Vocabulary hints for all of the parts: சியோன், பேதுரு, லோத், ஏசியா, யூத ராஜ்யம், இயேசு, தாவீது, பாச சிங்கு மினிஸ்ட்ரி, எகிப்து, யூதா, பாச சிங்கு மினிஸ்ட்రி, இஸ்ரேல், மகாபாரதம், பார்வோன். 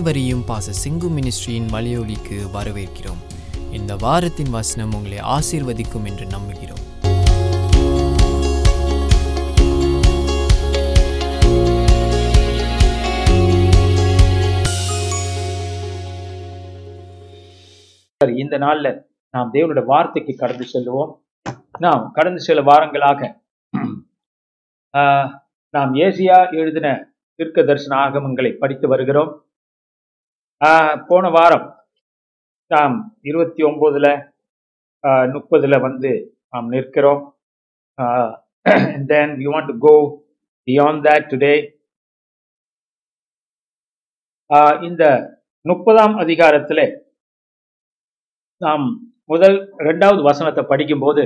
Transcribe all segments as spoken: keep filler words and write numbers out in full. அனைவரையும் பாச சிங்கு மினிஸ்ட்ரியின் மலையொலிக்கு வரவேற்கிறோம். இந்த வாரத்தின் வசனம் உங்களை ஆசீர்வதிக்கும் என்று நம்புகிறோம். இந்த நாளில் நாம் தேவனுடைய வார்த்தைக்கு கடந்து செல்வோம். நாம் கடந்த சில வாரங்களாக நாம் ஏசியா எழுதின தீர்க்க தரிசன ஆகமங்களை படித்து வருகிறோம். போன வாரம் நாம் இருபத்தி ஒன்பதுல முப்பதுல வந்து நாம் நிற்கிறோம். Then you want to go beyond that today. இந்த முப்பதாம் அதிகாரத்தில் நாம் முதல் இரண்டாவது வசனத்தை படிக்கும்போது,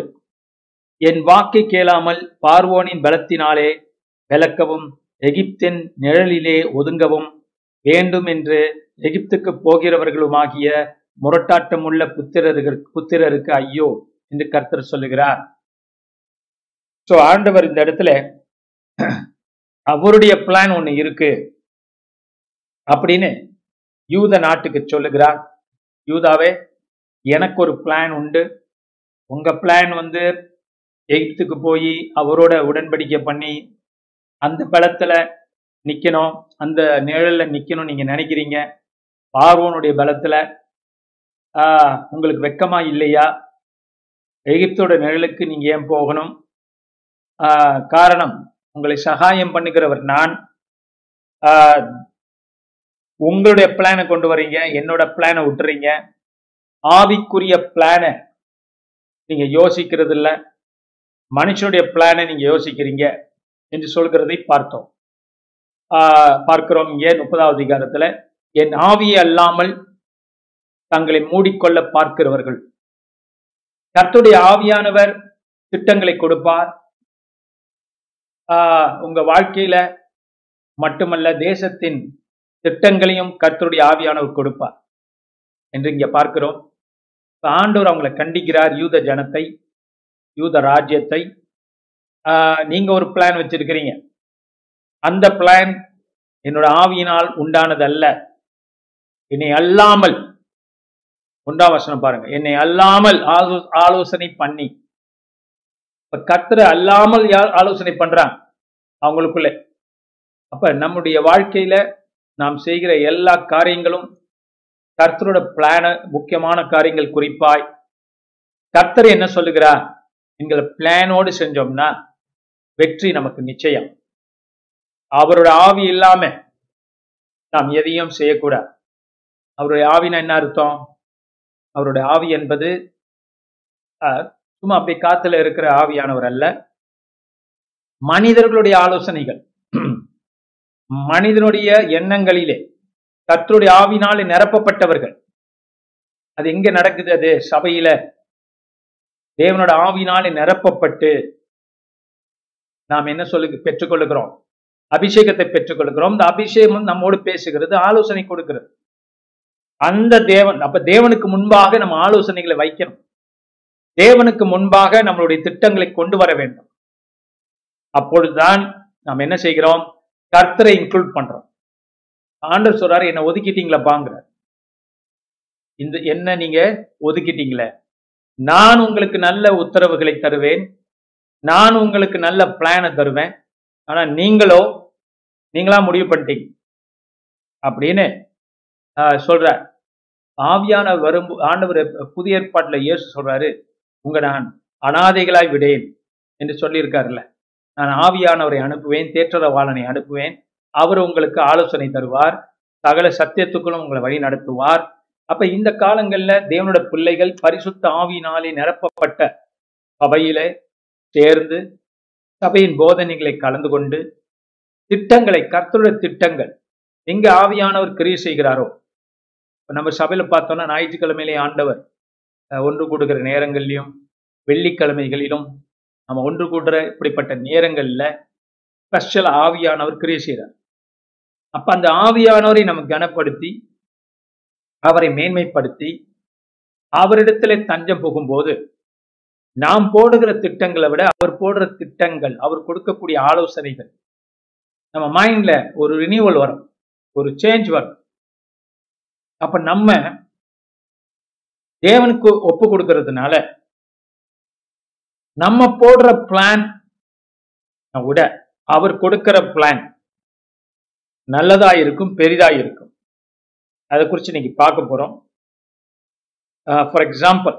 என் வாக்கை கேளாமல் பார்வோனின் பலத்தினாலே விளக்கவும் எகிப்தின் நிழலிலே ஒதுங்கவும் வேண்டும் என்று எகிப்துக்கு போகிறவர்களுமாகிய முரட்டாட்டமுள்ள புத்திரர்கள் புத்திரருக்கு ஐயோ என்று கர்த்தர் சொல்லுகிறார். ஸோ ஆண்டவர் இந்த இடத்துல அவருடைய பிளான் ஒன்று இருக்கு அப்படின்னு யூத நாட்டுக்கு சொல்லுகிறார். யூதாவே, எனக்கு ஒரு பிளான் உண்டு. உங்க பிளான் வந்து எகிப்துக்கு போய் அவரோட உடன்படிக்கை பண்ணி அந்த பலத்தில் நிற்கணும், அந்த நிழலில் நிற்கணும் நீங்கள் நினைக்கிறீங்க. பார்வோனுடைய பலத்தில் உங்களுக்கு வெக்கமாக இல்லையா? எகிப்தோட நிழலுக்கு நீங்கள் ஏன் போகணும்? காரணம், உங்களை சகாயம் பண்ணுகிறவர் நான். உங்களுடைய பிளானை கொண்டு வரீங்க, என்னோட பிளானை விட்டுறீங்க. ஆவிக்குரிய பிளானை நீங்கள் யோசிக்கிறது இல்லை, மனுஷனுடைய பிளானை நீங்கள் யோசிக்கிறீங்க என்று சொல்கிறதை பார்த்தோம் பார்க்கிறோம் இங்கே முப்பதாவது அதிகாரத்தில். என் ஆவியை அல்லாமல் தங்களை மூடிக்கொள்ள பார்க்கிறவர்கள். கர்த்தருடைய ஆவியானவர் திட்டங்களை கொடுப்பார். உங்க வாழ்க்கையில மட்டுமல்ல, தேசத்தின் திட்டங்களையும் கர்த்தருடைய ஆவியானவர் கொடுப்பார் என்று இங்கே பார்க்கிறோம். ஆண்டவர் அவங்களை கண்டிக்கிறார், யூத ஜனத்தை, யூத ராஜ்யத்தை. நீங்க ஒரு பிளான் வச்சிருக்கிறீங்க, அந்த பிளான் என்னோட ஆவியினால் உண்டானதல்ல. என்னை அல்லாமல், ஒன்றாம் வசனம் பாருங்க, என்னை அல்லாமல் ஆலோ ஆலோசனை பண்ணி. இப்ப கர்த்தர அல்லாமல் யார் ஆலோசனை பண்றாங்க அவங்களுக்குள்ள? அப்ப நம்முடைய வாழ்க்கையில நாம் செய்கிற எல்லா காரியங்களும் கர்த்தரோட பிளான, முக்கியமான காரியங்கள், குறிப்பாய் கர்த்தர் என்ன சொல்லுகிறார், எங்களை பிளானோடு செஞ்சோம்னா வெற்றி நமக்கு நிச்சயம். அவரோட ஆவி இல்லாம நாம் எதையும் செய்யக்கூடாது. அவருடைய ஆவினா என்ன அர்த்தம்? அவருடைய ஆவி என்பது சும்மா அப்படி காத்துல இருக்கிற ஆவியானவர் அல்ல. மனிதர்களுடைய ஆலோசனைகள், மனிதனுடைய எண்ணங்களிலே கர்த்தருடைய ஆவினாலே நிரப்பப்பட்டவர்கள். அது எங்க நடக்குது? அது சபையில தேவனோட ஆவினாலே நிரப்பப்பட்டு நாம் என்ன சொல்லு பெற்றுக்கொள்ளுகிறோம், அபிஷேகத்தை பெற்றுக்கொள்கிறோம். இந்த அபிஷேகம் நம்மோடு பேசுகிறது, ஆலோசனை கொடுக்கிறது. அந்த தேவன், அப்ப தேவனுக்கு முன்பாக நம்ம ஆலோசனைகளை வைக்கணும். தேவனுக்கு முன்பாக நம்மளுடைய திட்டங்களை கொண்டு வர வேண்டும். அப்பொழுதுதான் நாம் என்ன செய்கிறோம், கர்த்தரை இன்க்ளூட் பண்றோம். ஆண்டவர் சொல்றாரு, என்னை ஒதுக்கிட்டீங்களா பாங்கிற, இந்த என்ன நீங்க ஒதுக்கிட்டீங்களே, நான் உங்களுக்கு நல்ல உத்தரவுகளை தருவேன், நான் உங்களுக்கு நல்ல பிளானை தருவேன், ஆனா நீங்களோ நீங்களா முடிவு பண்ணிட்டீங்க அப்படின்னு சொல்ற. ஆவியான வரும் ஆண்டவர் புதிய ஏற்பாட்டுல இயேசு சொல்றாரு, உங்க நான் அனாதைகளாய் விடேன் என்று சொல்லியிருக்காருல்ல, நான் ஆவியானவரை அனுப்புவேன், தேற்றரவாளனை அனுப்புவேன், அவர் உங்களுக்கு ஆலோசனை தருவார், சகல சத்தியத்துக்களும் உங்களை வழி நடத்துவார். அப்ப இந்த காலங்கள்ல தேவனோட பிள்ளைகள் பரிசுத்த ஆவியினாலே நிரப்பப்பட்ட சபையிலே சேர்ந்து சபையின் போதனைகளை கலந்து கொண்டு திட்டங்களை, கர்த்தருடைய திட்டங்கள் எங்க ஆவியானவர் கிரியை செய்கிறாரோ. நம்ம சபையில பார்த்தோம்னா ஞாயிற்றுக்கிழமையிலே ஆண்டவர் ஒன்று கூடுகிற நேரங்களிலும் வெள்ளிக்கிழமைகளிலும் நம்ம ஒன்று கூடுற இப்படிப்பட்ட நேரங்கள்ல ஸ்பெஷல் ஆவியானவர் கிரியை செய்கிறார். அப்ப அந்த ஆவியானவரை நம்ம கனப்படுத்தி அவரை மேன்மைப்படுத்தி அவரிடத்துல தஞ்சம் போகும்போது நாம் போடுகிற திட்டங்களை விட அவர் போடுற திட்டங்கள், அவர் கொடுக்கக்கூடிய ஆலோசனைகள், நம்ம மைண்ட்ல ஒரு ரினியூவல் வரும், ஒரு சேஞ்ச் வரும். அப்ப நம்ம தேவனுக்கு ஒப்பு கொடுக்கறதுனால நம்ம போடுற பிளான் விட அவர் கொடுக்கிற பிளான் நல்லதா இருக்கும், பெரிதா இருக்கும். அதை குறித்து இன்னைக்கு பார்க்க போறோம். ஃபார் எக்ஸாம்பிள்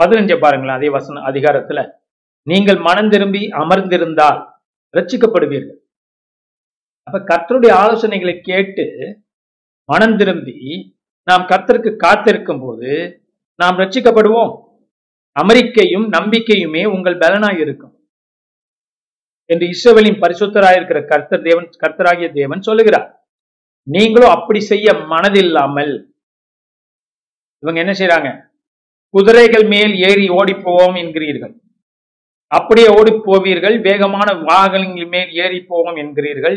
பதினஞ்சு பாருங்களேன், அதே வசன அதிகாரத்துல, நீங்கள் மனம் திரும்பி அமர்ந்திருந்தால் ரட்சிக்கப்படுவீர்கள். அப்ப கர்த்தருடைய ஆலோசனைகளை கேட்டு மனம் திரும்பி நாம் கர்த்தருக்கு காத்திருக்கும் போது நாம் ரட்சிக்கப்படுவோம். அமெரிக்கையும் நம்பிக்கையுமே உங்கள் பலனாய் இருக்கும் என்று இஸ்ரவேலின் பரிசுத்தராயிருக்கிற கர்த்தர் தேவன் கர்த்தராகிய தேவன் சொல்லுகிறார். நீங்களும் அப்படி செய்ய மனதில்லாமல் இவங்க என்ன செய்யறாங்க? குதிரைகள் மேல் ஏறி ஓடி போவோம் என்கிறீர்கள், அப்படியே ஓடி போவீர்கள். வேகமான வாகனங்கள் மேல் ஏறி போவோம் என்கிறீர்கள்,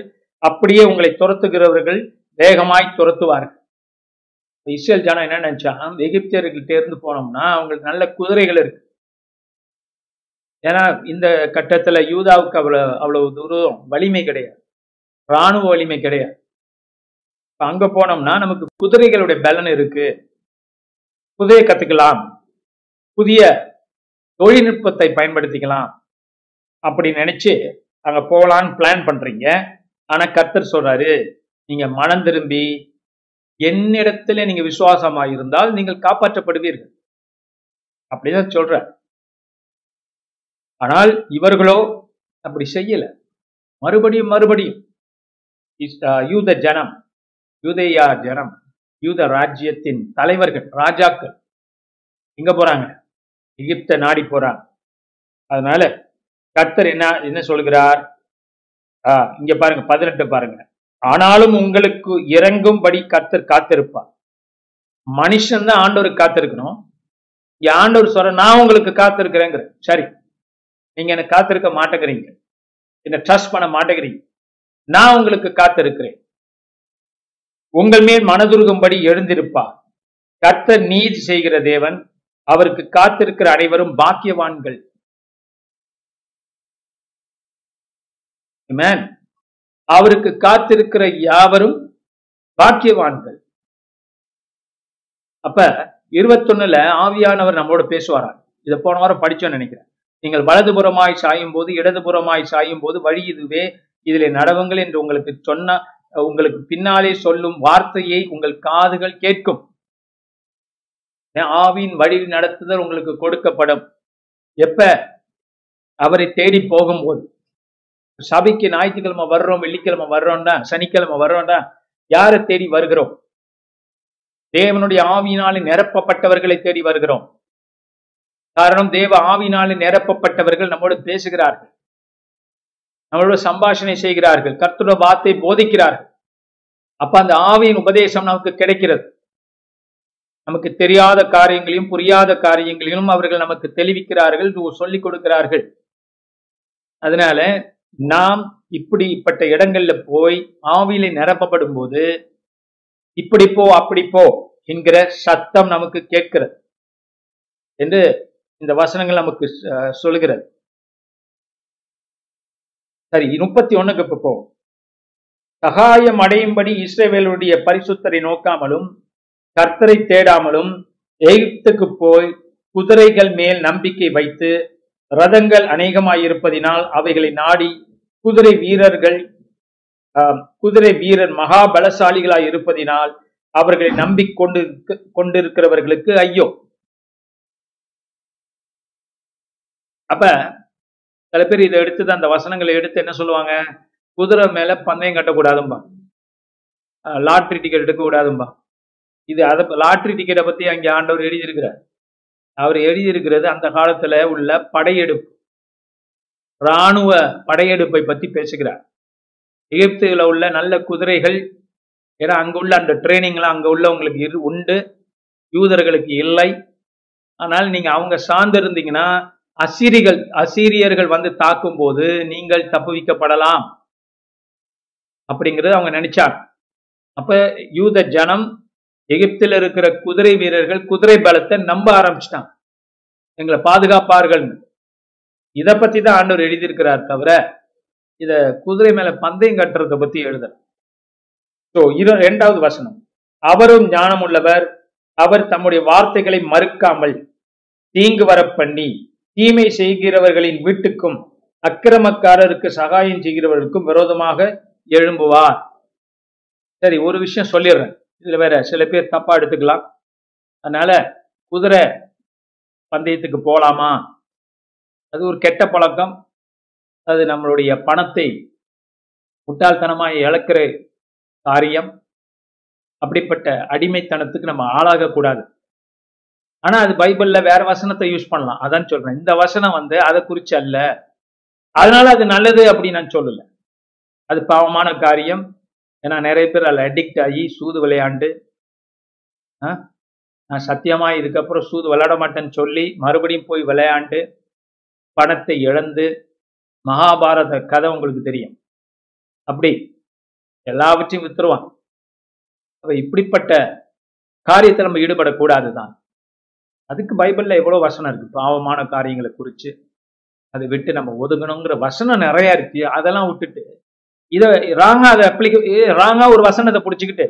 அப்படியே உங்களை துரத்துகிறவர்கள் வேகமாய் துரத்துவார்கள். இஸ்ரேல் ஜனம் என்ன நினைச்சா? எகிப்தியர்கள்ட்ட இருந்து போனோம்னா அவங்களுக்கு நல்ல குதிரைகள் இருக்கு. ஏன்னா இந்த கட்டத்துல யூதாவுக்கு அவ்வளவு அவ்வளவு தூரம் வலிமை கிடையாது, இராணுவ வலிமை கிடையாது. அங்க போனோம்னா நமக்கு குதிரைகளுடைய பலன் இருக்கு, புதிய கத்துக்கலாம், புதிய தொழில்நுட்பத்தை பயன்படுத்திக்கலாம் அப்படின்னு நினைச்சு அங்க போகலான்னு பிளான் பண்றீங்க. ஆனா கர்த்தர் சொல்றாரு, நீங்க மனம் திரும்பி என்னிடத்துல நீங்க விசுவாசமாக இருந்தால் நீங்கள் காப்பாற்றப்படுவீர்கள் அப்படிதான் சொல்ற. ஆனால் இவர்களோ அப்படி செய்யல. மறுபடியும் மறுபடியும் யூத ஜனம், யூதயா ஜனம், யூத ராஜ்யத்தின் தலைவர்கள், ராஜாக்கள் எங்க போறாங்க? எகிப்தை நாடி போறாங்க. அதனால கர்த்தர் என்ன என்ன சொல்கிறார்? ஆஹ் இங்க பாருங்க, பதினெட்டு பாருங்க. ஆனாலும் உங்களுக்கு இறங்கும்படி கர்த்தர் காத்திருப்பார். மனுஷன் தான் ஆண்டவருக்கு காத்திருக்கணும். ஆண்டவர் சொல்ற, நான் உங்களுக்கு காத்திருக்கிறேங்கிற. சரி, நீங்க எனக்கு காத்திருக்க மாட்டேங்கிறீங்க, என்ன ட்ரஸ்ட் பண்ண மாட்டேங்கிறீங்க, நான் உங்களுக்கு காத்திருக்கிறேன். உங்கள் மேல் மனதுருகும்படி எழுந்திருப்பார். கர்த்தர் நீதி செய்கிற தேவன், அவருக்கு காத்திருக்கிற அனைவரும் பாக்கியவான்கள். ஆமென். அவருக்கு காத்திருக்கிற யாவரும் பாக்கியவான்கள். அப்ப இருபத்தொன்னுல ஆவியானவர் நம்மளோட பேசுவாரா? இதை போன வாரம் படிச்சோன்னு நினைக்கிறேன். நீங்கள் வலதுபுறமாய் சாயும் போது இடதுபுறமாய் சாயும் போது வழி இதுவே, இதிலே நடவுங்கள் என்று உங்களுக்கு சொன்ன உங்களுக்கு பின்னாலே சொல்லும் வார்த்தையை உங்கள் காதுகள் கேட்கும். ஆவியின் வழி நடத்துதல் உங்களுக்கு கொடுக்கப்படும். எப்ப? அவரை தேடி போகும்போது. சபைக்கு ஞாயிற்றுக்கிழமை வர்றோம், வெள்ளிக்கிழமை வர்றோம்னா, சனிக்கிழமை வர்றோம்னா யாரை தேடி வருகிறோம்? தேவனுடைய ஆவியினாலே நிரப்பப்பட்டவர்களை தேடி வருகிறோம். காரணம், தேவ ஆவியினாலே நிரப்பப்பட்டவர்கள் நம்மோடு பேசுகிறார்கள், நம்மளோட சம்பாஷணை செய்கிறார்கள், கர்த்தரோட வார்த்தை போதிக்கிறார்கள். அப்ப அந்த ஆவியின் உபதேசம் நமக்கு கிடைக்கிறது. நமக்கு தெரியாத காரியங்களையும் புரியாத காரியங்களையும் அவர்கள் நமக்கு தெளிவிக்கிறார்கள், சொல்லிக் கொடுக்கிறார்கள். அதனால நாம் இப்படிப்பட்ட இடங்கள்ல போய் ஆவியில நிரப்பப்படும் போது இப்படி போ அப்படி போ என்கிற சத்தம் நமக்கு கேட்கிறது என்று இந்த வசனங்கள் நமக்கு சொல்கிறது. சரி, முப்பத்தி ஒண்ணுக்கு இப்ப போவோம். சகாயம் அடையும்படி இஸ்ரவேலுடைய பரிசுத்தரை நோக்காமலும் கர்த்தரை தேடாமலும் எகிப்துக்கு போய் குதிரைகள் மேல் நம்பிக்கை வைத்து ரதங்கள் அநேகமாயிருப்பதினால் அவைகளை நாடி குதிரை வீரர்கள் குதிரை வீரர் மகாபலசாலிகளாய் இருப்பதினால் அவர்களை நம்பிக்கொண்டு கொண்டிருக்கிறவர்களுக்கு ஐயோ. அப்ப சில பேர் இதை எடுத்து அந்த வசனங்களை எடுத்து என்ன சொல்லுவாங்க? குதிரை மேல பந்தயம் கட்டக்கூடாதும்பா, லாட்ரி டிக்கெட் எடுக்கக்கூடாதும்பா. இது அதை லாட்ரி டிக்கெட்டை பத்தி அங்கே ஆண்டவர் எழுதியிருக்கிறார். அவர் எழுதியிருக்கிறது அந்த காலத்துல உள்ள படையெடுப்பு, இராணுவ படையெடுப்பை பத்தி பேசுகிறார். எகிப்துல உள்ள நல்ல குதிரைகள், ஏன்னா அங்க உள்ள அந்த ட்ரைனிங்லாம் அங்க உள்ளவங்களுக்கு இரு உண்டு, யூதர்களுக்கு இல்லை. ஆனால் நீங்க அவங்க சார்ந்து இருந்தீங்கன்னா அசீரிகள் அசீரியர்கள் வந்து தாக்கும் போது நீங்கள் தப்புவிக்கப்படலாம் அப்படிங்கிறது அவங்க நினைச்சாங்க. அப்ப யூத ஜனம் எகிப்தில் இருக்கிற குதிரை வீரர்கள் குதிரை பலத்தை நம்ப ஆரம்பிச்சிட்டாங்க, எங்களை பாதுகாப்பார்கள். இதை பத்தி தான் ஆண்டவர் எழுதியிருக்கிறார், தவிர இத குதிரை மேல பந்தயம் கட்டுறதை பத்தி எழுதல. சோ இரண்டாவது வசனம், அவரும் ஞானம் உள்ளவர், அவர் தம்முடைய வார்த்தைகளை மறுக்காமல் தீங்கு வர பண்ணி தீமை செய்கிறவர்களின் வீட்டுக்கும் அக்கிரமக்காரருக்கு சகாயம் செய்கிறவர்களுக்கும் விரோதமாக எழும்புவார். சரி, ஒரு விஷயம் சொல்லிடுறேன், இதுல வேற சில பேர் தப்பா எடுத்துக்கலாம். அதனால குதிரை பந்தயத்துக்கு போகலாமா, அது ஒரு கெட்ட பழக்கம், அது நம்மளுடைய பணத்தை முட்டாள்தனமாக இழக்கிற காரியம், அப்படிப்பட்ட அடிமைத்தனத்துக்கு நம்ம ஆளாகக்கூடாது. ஆனால் அது பைபிளில் வேற வசனத்தை யூஸ் பண்ணலாம், அதான் சொல்கிறேன். இந்த வசனம் வந்து அதை குறித்து அல்ல, அதனால அது நல்லது அப்படின்னு நான் சொல்லலை. அது பாவமான காரியம், ஏன்னா நிறைய பேர் அதில் அடிக்ட் ஆகி சூது விளையாண்டு, ஆ நான் சத்தியமாக இதுக்கப்புறம் சூது விளையாட மாட்டேன்னு சொல்லி மறுபடியும் போய் விளையாண்டு பணத்தை இழந்து, மகாபாரத கதை உங்களுக்கு தெரியும், அப்படி எல்லாவற்றையும் வித்துருவான். அப்போ இப்படிப்பட்ட காரியத்தை நம்ம ஈடுபடக்கூடாது தான். அதுக்கு பைபிளில் எவ்வளோ வசனம் இருக்குது பாவமான காரியங்களை குறித்து, அதை விட்டு நம்ம ஒதுங்கணுங்கிற வசனம் நிறையா இருக்குது. அதெல்லாம் விட்டுட்டு இதை ராங்காக அதை அப்ளிகே ராங்காக ஒரு வசனத்தை பிடிச்சிக்கிட்டு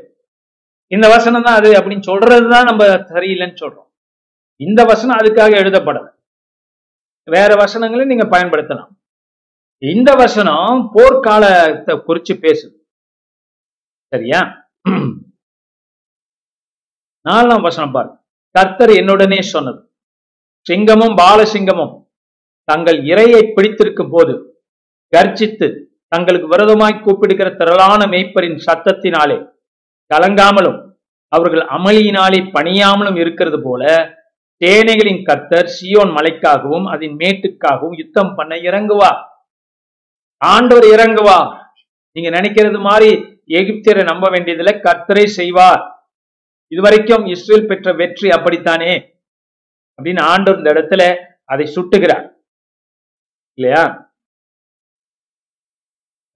இந்த வசனம் தான் அது அப்படின்னு சொல்கிறது தான் நம்ம சரியில்லைன்னு சொல்கிறோம். இந்த வசனம் அதுக்காக எழுதப்படலை, வேற வசனங்களையும் நீங்கள் பயன்படுத்தலாம். இந்த வசனம் போர்க்காலத்தை குறித்து பேசுது, சரியா? நாலாம் வசனம் பாரு, கர்த்தர் என்னுடனே சொன்னது, சிங்கமும் பாலசிங்கமும் தங்கள் இரையை பிடித்திருக்கும் போது கர்ஜித்து தங்களுக்கு விரோதமாய் கூப்பிடுகிற திரளான மேய்ப்பரின் சத்தத்தினாலே கலங்காமலும் அவர்கள் அமளியினாலே பணியாமலும் இருக்கிறது போல சேனைகளின் கர்த்தர் சியோன் மலைக்காகவும் அதன் மேட்டுக்காகவும் யுத்தம் பண்ண இறங்குவா. ஆண்டவர் இறங்குவா. நீங்க நினைக்கிறது மாதிரி எகிப்தியரை நம்ப வேண்டியதில்லை, கர்த்தரை செய்வார். இதுவரைக்கும் இஸ்ரேல் பெற்ற வெற்றி அப்படித்தானே அப்படின்னு ஆண்டவர் இந்த இடத்துல அதை சுட்டுகிறார், இல்லையா?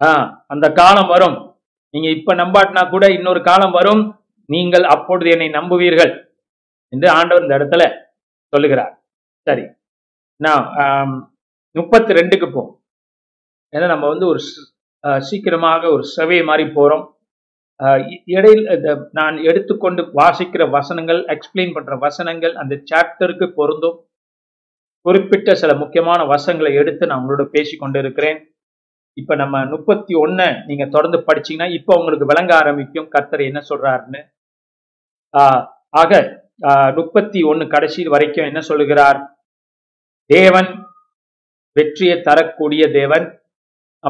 ஆஹ் அந்த காலம் வரும், நீங்க இப்ப நம்பாட்டினா கூட இன்னொரு காலம் வரும், நீங்கள் அப்பொழுது என்னை நம்புவீர்கள் என்று ஆண்டவர் இந்த இடத்துல சொல்லுகிறார். சரி, நான் முப்பத்தி ரெண்டுக்கு போம், ஏன்னா நம்ம வந்து ஒரு சீக்கிரமாக ஒரு சர்வே மாதிரி போகிறோம். இடையில் நான் எடுத்துக்கொண்டு வாசிக்கிற வசனங்கள், எக்ஸ்பிளைன் பண்ணுற வசனங்கள் அந்த சாப்டருக்கு பொருந்தும். குறிப்பிட்ட சில முக்கியமான வசனங்களை எடுத்து நான் உங்களோட பேசி கொண்டு இருக்கிறேன். இப்போ நம்ம முப்பத்தி ஒன்று நீங்கள் தொடர்ந்து படிச்சிங்கன்னா இப்போ உங்களுக்கு விளங்க ஆரம்பிக்கும் கர்த்தர் என்ன சொல்கிறாருன்னு. ஆக முப்பத்தி ஒன்று கடைசி வரைக்கும் என்ன சொல்லுகிறார்? தேவன் வெற்றியை தரக்கூடிய தேவன்.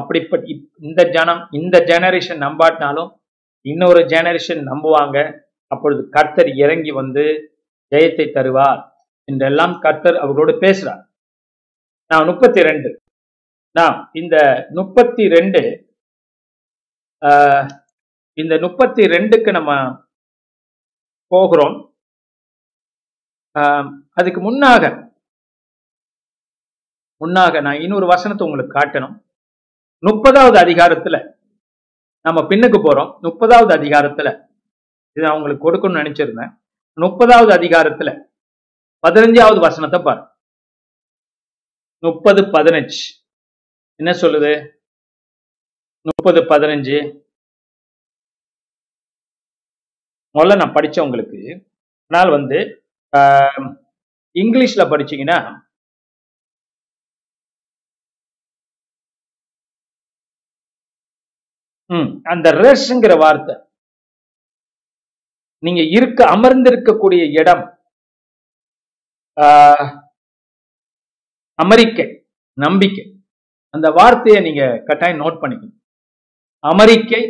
அப்படிப்பட்ட இந்த ஜனம், இந்த ஜெனரேஷன் நம்பாட்டினாலும் இன்னொரு ஜெனரேஷன் நம்புவாங்க. அப்பொழுது கர்த்தர் இறங்கி வந்து ஜெயத்தை தருவார் என்றெல்லாம் கர்த்தர் அவர்களோடு பேசுறார். நான் முப்பத்தி ரெண்டு நான் இந்த முப்பத்தி ரெண்டு இந்த முப்பத்தி ரெண்டுக்கு நம்ம போகிறோம். அதுக்கு முன்னாக முன்னாக நான் இன்னொரு வசனத்தை உங்களுக்கு காட்டணும். முப்பதாவது அதிகாரத்துல நம்ம பின்னுக்கு போறோம். முப்பதாவது அதிகாரத்துல இது நான் உங்களுக்கு கொடுக்கணும்னு நினைச்சிருந்தேன். முப்பதாவது அதிகாரத்துல பதினஞ்சாவது வசனத்தை பாரு. முப்பது பதினஞ்சு என்ன சொல்லுது? முப்பது பதினஞ்சு முதல்ல நான் படிச்சேன் உங்களுக்கு. ஆனால் வந்து இங்கிலீஷ்ல படிச்சீங்கன்னா அந்த ரெஸ்ங்கிற வார்த்தை, நீங்க இருக்க அமர்ந்திருக்கக்கூடிய இடம், அமெரிக்கை நம்பிக்கை, அந்த வார்த்தையை நீங்க கட்டாயம் நோட் பண்ணிக்கணும். அமெரிக்கை,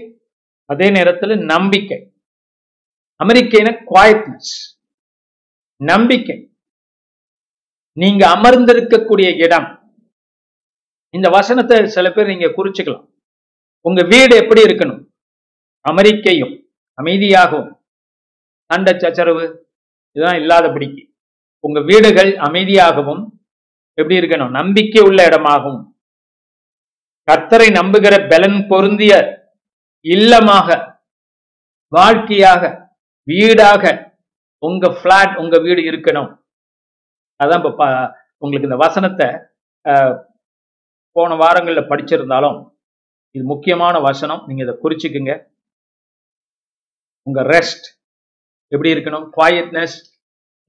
அதே நேரத்தில் நம்பிக்கை. அமெரிக்கைனா குவாய்ட்னஸ், நம்பிக்கை, நீங்க அமர்ந்திருக்கக்கூடிய இடம். இந்த வசனத்தை சில பேர் நீங்க குறிச்சுக்கலாம். உங்க வீடு எப்படி இருக்கணும்? அமெரிக்கையும் அமைதியாகவும் சண்டை சச்சரவு இதெல்லாம் இல்லாதபடிக்கு உங்க வீடுகள் அமைதியாகவும் எப்படி இருக்கணும்? நம்பிக்கை உள்ள இடமாகவும் கர்த்தரை நம்புகிற பலன் பொருந்திய இல்லமாக, வாழ்க்கையாக, வீடாக உங்க பிளாட், உங்க வீடு இருக்கணும். அதான் இப்போ உங்களுக்கு இந்த வசனத்தை போன வாரங்களில் படிச்சிருந்தாலும் இது முக்கியமான வசனம், நீங்க இதை குறிச்சுக்குங்க. உங்கள் ரெஸ்ட் எப்படி இருக்கணும்? Quietness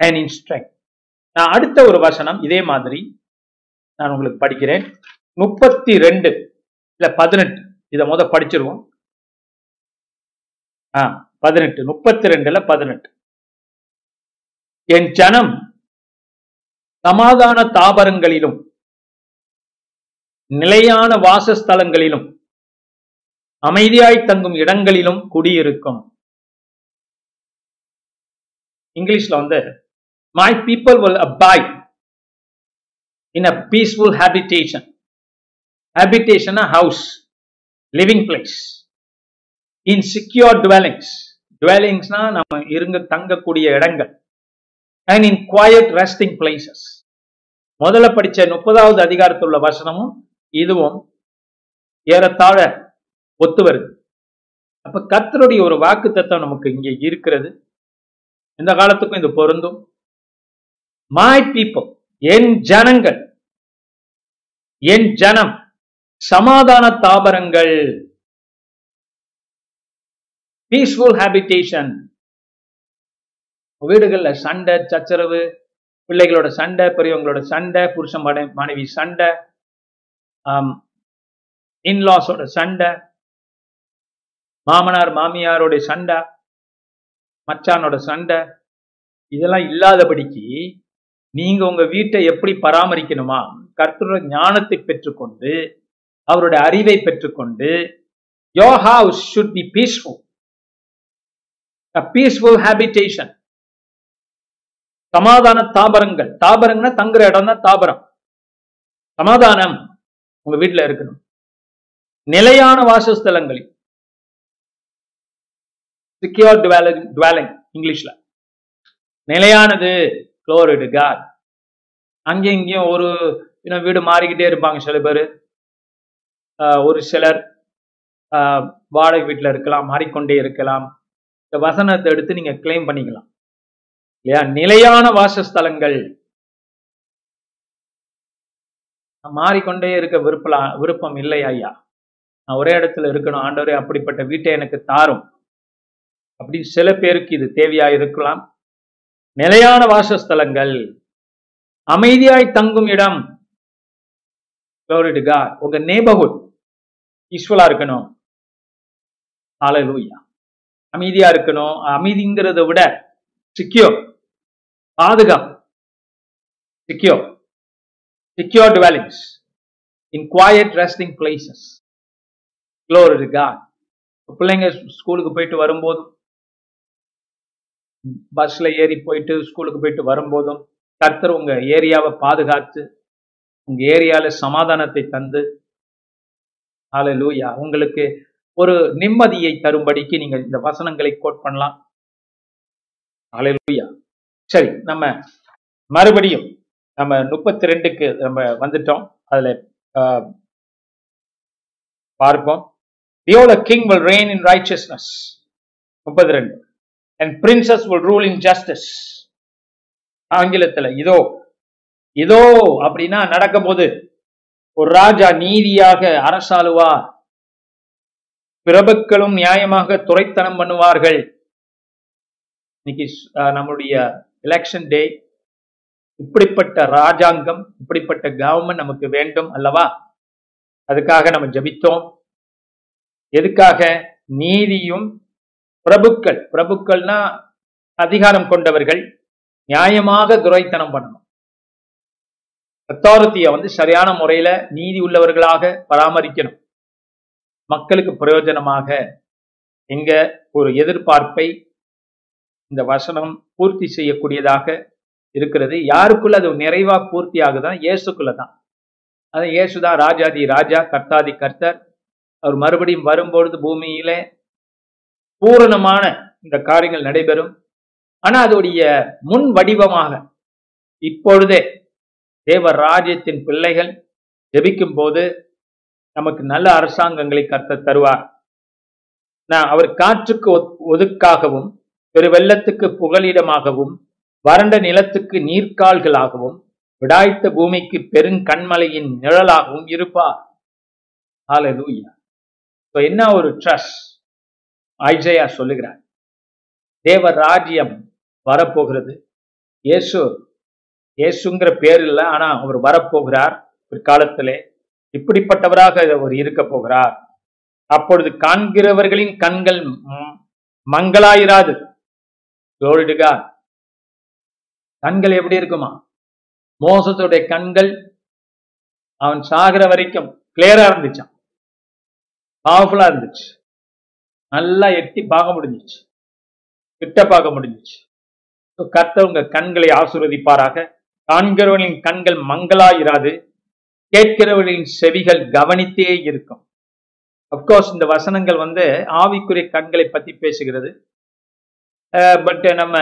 and instruct. நான் அடுத்த ஒரு வசனம் இதே மாதிரி நான் உங்களுக்கு படிக்கிறேன். முப்பத்தி ரெண்டு இல்லை பதினெட்டு, இதை முத படிச்சிருவோம். ஆ பதினெட்டு, முப்பத்தி ரெண்டுல பதினெட்டு. என் ஜனம் சமாதான தாபரங்களிலும் நிலையான வாசஸ்தலங்களிலும் அமைதியாய் தங்கும் இடங்களிலும் குடியிருக்கும். இங்கிலீஷ்ல வந்து my people will abide in a peaceful habitation. Habitation a house, living place, in secure dwellings. Dwellings na nam irunga thanga kudiya idangal, and in quiet resting places. முதல்ல படிச்ச முப்பதாவது அதிகாரத்தில் உள்ள வசனமும் இதுவும் ஏறத்தாழ ஒத்து வருது. அப்ப கர்த்தருடைய ஒரு வாக்குத்தத்தம் நமக்கு இங்கே இருக்கிறது. இந்த காலத்துக்கும் இது பொருந்தும். My people, என் ஜனங்கள், என் ஜனம் சமாதான தாபரங்கள், பீஸ்ஃபுல் ஹாபிடேஷன். வீடுகள்ல சண்டை சச்சரவு, பிள்ளைகளோட சண்டை, பெரியவங்களோட சண்டை, புருஷ மனைவி சண்டை, இன்லாஸோட சண்டை, மாமனார் மாமியாரோட சண்டை, மச்சானோட சண்டை, இதெல்லாம் இல்லாதபடிக்கு நீங்க உங்க வீட்டை எப்படி பராமரிக்கணுமா? கர்த்தரோட ஞானத்தை பெற்றுக்கொண்டு அவருடைய அறிவை பெற்றுக்கொண்டு your house should be peaceful, a peaceful habitation. சமாதான தாபரங்கள், தாபரங்கள்னா தங்குற இடம் தான் தாபரம். சமாதானம் உங்க வீட்டுல இருக்கணும். நிலையான வாசஸ்தலங்களில், secure dwelling இங்கிலீஷ்ல, நிலையானது க்ளோரிடு காட். அங்கே இங்கேயும் ஒரு இன்னும் வீடு மாறிக்கிட்டே இருப்பாங்க. சில பேர் ஒரு சிலர் வாடகை வீட்டில் இருக்கலாம், மாறிக்கொண்டே இருக்கலாம். இந்த வசனத்தை எடுத்து நீங்கள் கிளைம் பண்ணிக்கலாம் இல்லையா? நிலையான வாசஸ்தலங்கள், மாறிக்கொண்டே இருக்க விருப்பலாம் விருப்பம் இல்லை ஐயா, நான் ஒரே இடத்துல இருக்கணும் ஆண்டவரே, அப்படிப்பட்ட வீட்டை எனக்கு தாரும் அப்படின்னு சில பேருக்கு இது தேவையா இருக்கலாம். நிலையான வாசஸ்தலங்கள், அமைதியாய் தங்கும் இடம், உங்க நேபர்ஹுட் ஈஸ்வலா இருக்கணும். ஹalleluya, அமைதியா இருக்கணும். அமைதிங்கிறத விட சிக்யூர், பாதுகாப்பு, secure, secure dwellings in quiet resting places. glory to God. பிள்ளைங்க ஸ்கூலுக்கு போயிட்டு வரும்போதும், பஸ்ல ஏறி போயிட்டு ஸ்கூலுக்கு போயிட்டு வரும்போதும் கர்த்தர் உங்க ஏரியாவை பாதுகாத்து உங்க ஏரியால சமாதானத்தை தந்து ஹalleluya உங்களுக்கு ஒரு நிம்மதியை தரும்படிக்கு நீங்க இந்த வசனங்களை கோட் பண்ணலாம். ஹalleluya. சரி, நம்ம மறுபடியும் நம்ம முப்பத்தி ரெண்டுக்கு நம்ம வந்துட்டோம். அதுல பார்ப்போம். The king will reign in righteousness, முப்பத்தி ரெண்டு, and princes will rule in justice. ஆங்கிலத்துல இதோ இதோ அப்படின்னா நடக்கும் போது ஒரு ராஜா நீதியாக அரசாளுவார், பிரபுக்களும் நியாயமாக துரைத்தனம் பண்ணுவார்கள். இன்னைக்கு நம்மளுடைய எலெக்ஷன் டே, இப்படிப்பட்ட ராஜாங்கம், இப்படிப்பட்ட கவர்மெண்ட் நமக்கு வேண்டும் அல்லவா? அதுக்காக நம்ம ஜபித்தோம். எதுக்காக? நீதியும் பிரபுக்கள், பிரபுக்கள்னா அதிகாரம் கொண்டவர்கள், நியாயமாக துரைத்தனம் பண்ணணும். அத்தாரிட்டியை வந்து சரியான முறையில நீதி உள்ளவர்களாக பராமரிக்கணும். மக்களுக்கு பிரயோஜனமாக எங்க ஒரு எதிர்பார்ப்பை இந்த வசனம் பூர்த்தி செய்யக்கூடியதாக இருக்கிறது. யாருக்குள்ள அது நிறைவா பூர்த்தி ஆகுதான்? இயேசுக்குள்ளதான். அது இயேசுதான் ராஜாதி ராஜா, கர்த்தாதி கர்த்தர். அவர் மறுபடியும் வரும்பொழுது பூமியிலே பூரணமான இந்த காரியங்கள் நடைபெறும். ஆனா அதோடைய முன் வடிவமாக இப்பொழுதே தேவ ராஜ்யத்தின் பிள்ளைகள் ஜெபிக்கும் போது நமக்கு நல்ல அரசாங்கங்களை கர்த்தர் தருவார். நான் அவர் காற்றுக்கு ஒதுக்காகவும் பெருவெள்ளத்துக்கு புகலிடமாகவும் வறண்ட நிலத்துக்கு நீர்க்கால்களாகவும் விடாய்த்த பூமிக்கு பெருங்கண்மலையின் நிழலாகவும் இருப்பார். ஹalleluya. என்ன ஒரு ட்ரஸ்ட் ஐசையா சொல்லுகிறார். தேவ ராஜ்யம் வரப்போகிறது. இயேசு இயேசுங்கிற பேர் இல்லை, ஆனால் அவர் வரப்போகிறார் பிற்காலத்திலே. இப்படிப்பட்டவராக அவர் இருக்க போகிறார். அப்பொழுது காண்கிறவர்களின் கண்கள் மங்களாயிராது. கண்கள் எப்படி இருக்குமா? மோசத்துடைய கண்கள் அவன் சாகிற வரைக்கும் கிளியரா இருந்துச்சான், பவர்ஃபுல்லா இருந்துச்சு, நல்லா எட்டி பார்க்க முடிஞ்சிச்சு, கிட்ட பார்க்க முடிஞ்சிச்சு. கர்த்தர் உங்க கண்களை ஆசீர்வதிப்பாராக. காண்கிறவர்களின் கண்கள் மங்களாயிராது, கேட்கிறவர்களின் செவிகள் கவனித்தே இருக்கும். அப்கோர்ஸ் இந்த வசனங்கள் வந்து ஆவிக்குரிய கண்களை பற்றி பேசுகிறது. பட் நம்ம